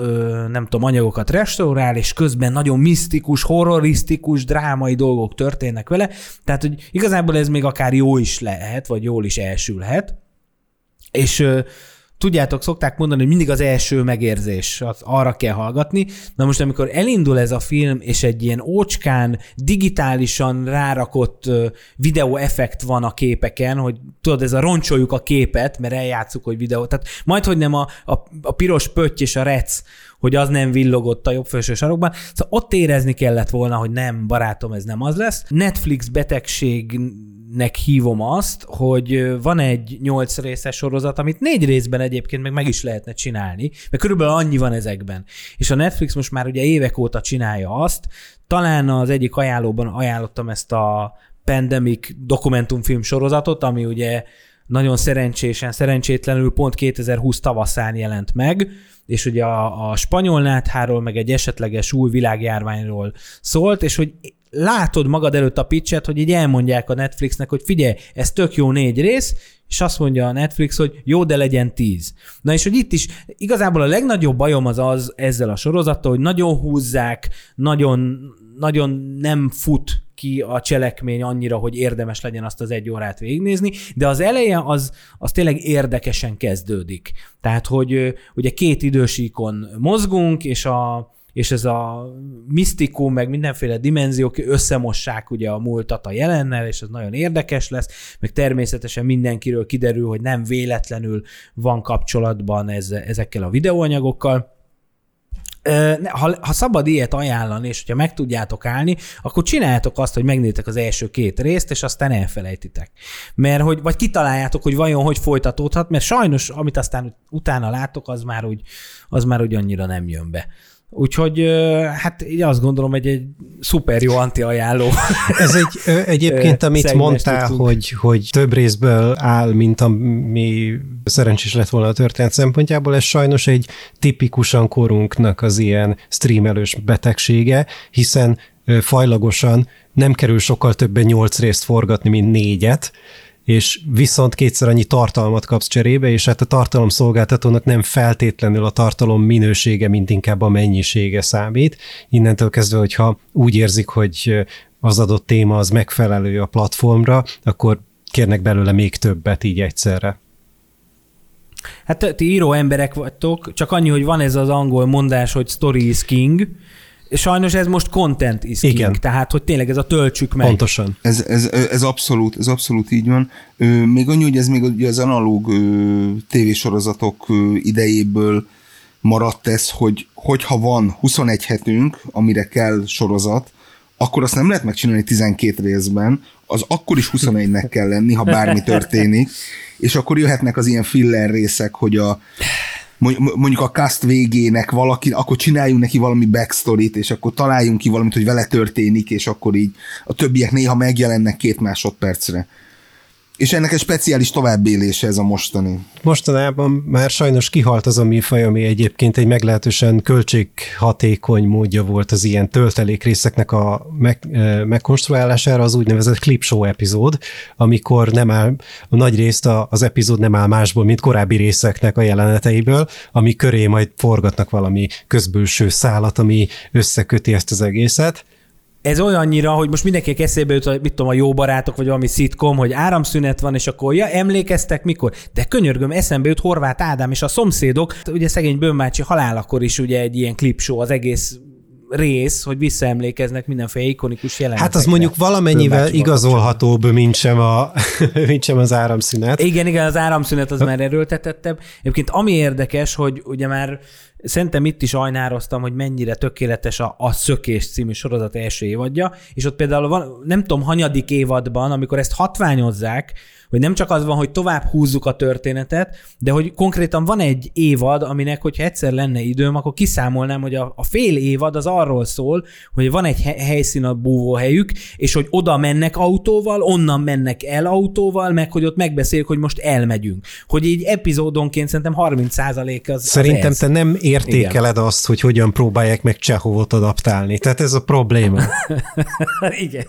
nem tudom, anyagokat restaurál, és közben nagyon misztikus, horrorisztikus, drámai dolgok történnek vele, tehát hogy igazából ez még akár jó is lehet, vagy jól is elsülhet, és tudjátok, szokták mondani, hogy mindig az első megérzés, az arra kell hallgatni. Na most, amikor elindul ez a film, és egy ilyen ócskán, digitálisan rárakott videóeffekt van a képeken, hogy tudod, ez a roncsoljuk a képet, mert eljátszuk, hogy videó. Tehát majdhogy nem a piros pötty és a rec, hogy az nem villogott a jobb felső sarokban. Szóval ott érezni kellett volna, hogy nem, barátom, ez nem az lesz. Netflix betegségnek hívom azt, hogy van egy 8 részes sorozat, amit 4 részben egyébként meg is lehetne csinálni, mert körülbelül annyi van ezekben. És a Netflix most már ugye évek óta csinálja azt, talán az egyik ajánlóban ajánlottam ezt a Pandemic dokumentumfilm sorozatot, ami ugye nagyon szerencsésen, szerencsétlenül pont 2020 tavaszán jelent meg, és ugye a spanyol nátháról, meg egy esetleges új világjárványról szólt, és hogy látod magad előtt a pitchet, hogy így elmondják a Netflixnek, hogy figyelj, ez tök jó 4 rész, és azt mondja a Netflix, hogy jó, de legyen 10. Na és hogy itt is igazából a legnagyobb bajom az ezzel a sorozattal, hogy nagyon húzzák, nagyon nem fut ki a cselekmény annyira, hogy érdemes legyen azt az 1 órát végignézni, de az eleje az tényleg érdekesen kezdődik. Tehát, hogy ugye 2 idősíkon mozgunk, és ez a misztikum, meg mindenféle dimenziók összemossák ugye a múltat a jelennel, és ez nagyon érdekes lesz, meg természetesen mindenkiről kiderül, hogy nem véletlenül van kapcsolatban ezekkel a videóanyagokkal. Ha szabad ilyet ajánlani, és hogyha meg tudjátok állni, akkor csináljátok azt, hogy megnézitek az első 2 részt, és aztán elfelejtitek. Mert hogy, vagy kitaláljátok, hogy vajon hogy folytatódhat, mert sajnos, amit aztán utána látok, az már úgy annyira nem jön be. Úgyhogy hát így azt gondolom, hogy egy szuper jó antiajánló. Ez egyébként, amit mondtál, hogy több részből áll, mint ami szerencsés lett volna a történet szempontjából, ez sajnos egy tipikusan korunknak az ilyen streamelős betegsége, hiszen fajlagosan nem kerül sokkal többen 8 részt forgatni, mint 4-et, és viszont 2-szer annyi tartalmat kapsz cserébe, és hát a tartalomszolgáltatónak nem feltétlenül a tartalom minősége, mint inkább a mennyisége számít. Innentől kezdve, hogyha úgy érzik, hogy az adott téma az megfelelő a platformra, akkor kérnek belőle még többet így egyszerre. Hát ti író emberek vagytok, csak annyi, hogy van ez az angol mondás, hogy story is king. Sajnos ez most content is king, tehát hogy tényleg ez a töltsük meg. Pontosan. Ez abszolút így van. Még annyi, hogy ez még az analóg tévésorozatok idejéből maradt ez, hogyha van 21 hetünk, amire kell sorozat, akkor azt nem lehet megcsinálni 12 részben, az akkor is 21-nek kell lenni, ha bármi történik, és akkor jöhetnek az ilyen filler részek, hogy mondjuk a cast végének valaki, akkor csináljunk neki valami backstoryt, és akkor találjunk ki valamit, hogy vele történik, és akkor így a többiek néha megjelennek 2 másodpercre. És ennek egy speciális továbbélése ez a mostani. Mostanában már sajnos kihalt az a műfaj, ami egyébként egy meglehetősen költséghatékony módja volt az ilyen töltelékrészeknek a megkonstruálására, az úgynevezett clipshow epizód, amikor nem áll, a nagy részt az epizód nem áll másból, mint korábbi részeknek a jeleneteiből, ami köré majd forgatnak valami közbülső szálat, ami összeköti ezt az egészet. Ez olyannyira, hogy most mindenkinek eszébe jut, mit tudom, a Jó barátok, vagy valami szitkom, hogy áramszünet van, és akkor ja, emlékeztek mikor? De könyörgöm, eszembe jut Horváth Ádám és a szomszédok, ugye szegény Bömbácsi halálakor is ugye egy ilyen klipshow az egész rész, hogy visszaemlékeznek mindenféle ikonikus jelenetekre. Hát az mondjuk valamennyivel igazolhatóbb, mint sem az áramszünet. Igen, az áramszünet az már erőltetettebb. Egyébként ami érdekes, hogy ugye már szerintem itt is ajnároztam, hogy mennyire tökéletes a Szökés című sorozat első évadja, és ott például van, nem tudom, hanyadik évadban, amikor ezt hatványozzák, hogy nem csak az van, hogy tovább húzzuk a történetet, de hogy konkrétan van egy évad, aminek, hogyha egyszer lenne időm, akkor kiszámolnám, hogy a fél évad az arról szól, hogy van egy helyszín a búvóhelyük, és hogy oda mennek autóval, onnan mennek el autóval, meg hogy ott megbeszéljük, hogy most elmegyünk. Hogy így epizódonként szerintem 30% az szerintem ez. Te nem értékeled azt, hogy hogyan próbálják meg Csehovot adaptálni. Tehát ez a probléma. Igen,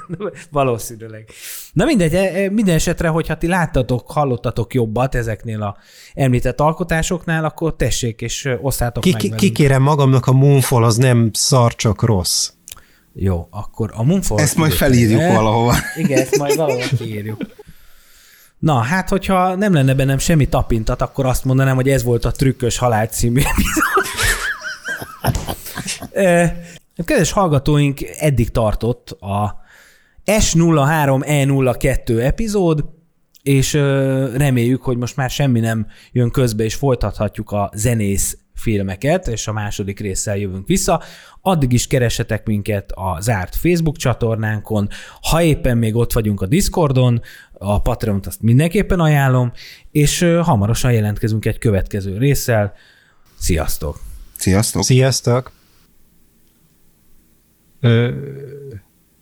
valószínűleg. Na mindegy, minden esetre, hogyha ti láttatok, hallottatok jobbat ezeknél a említett alkotásoknál, akkor tessék, és osszátok meg velünk. Kikérem magamnak, a Moonfall az nem szar, csak rossz. Jó, akkor a Moonfall... Ezt majd felírjuk valahova. Igen, ezt majd valahova kiírjuk. Na, hát hogyha nem lenne bennem semmi tapintat, akkor azt mondanám, hogy ez volt a Trükkös halál című epizód. Kedves hallgatóink, eddig tartott a S03E02 epizód, és reméljük, hogy most már semmi nem jön közbe, és folytathatjuk a zenész filmeket, és a második résszel jövünk vissza. Addig is keressetek minket a zárt Facebook csatornánkon, ha éppen még ott vagyunk a Discordon, a Patreont azt mindenképpen ajánlom, és hamarosan jelentkezünk egy következő résszel. Sziasztok! Sziasztok! Sziasztok!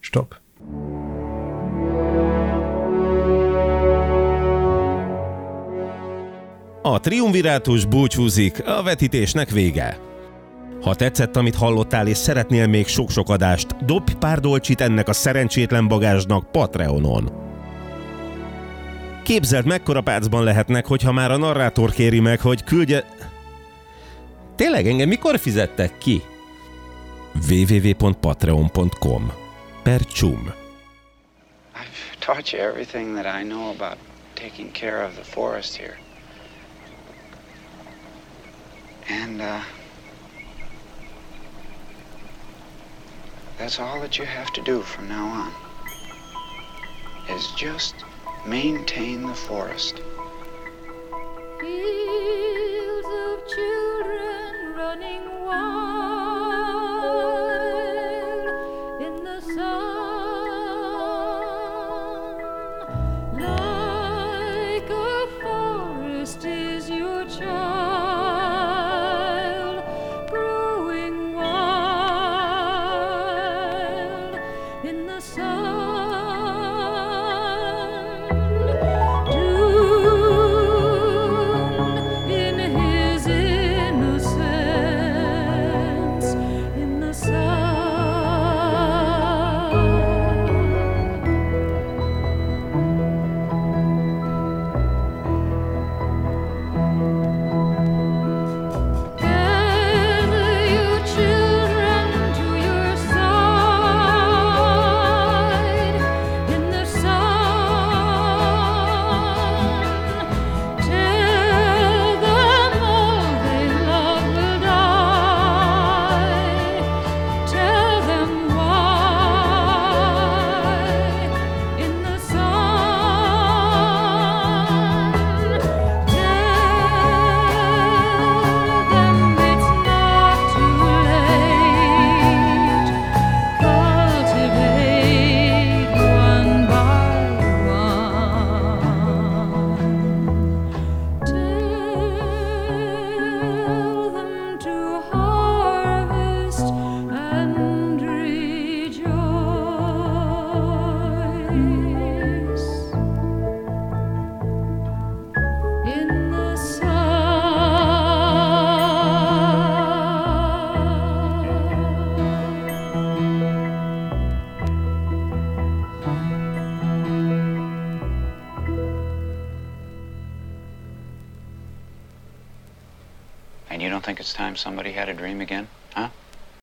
Stop! A triumvirátus búcsúzik, a vetítésnek vége. Ha tetszett, amit hallottál, és szeretnél még sok-sok adást, dobj pár dolcsit ennek a szerencsétlen bagázsnak Patreonon. Képzeld, mekkora pácban lehetnek, hogyha már a narrátor kéri meg, hogy küldje... Tényleg, engem mikor fizettek ki? www.patreon.com/csum I've taught you everything that I know about taking care of the forest here. And, that's all that you have to do from now on, is just maintain the forest. Fields of children running wild in the sun, like a forest is your child. Somebody had a dream again?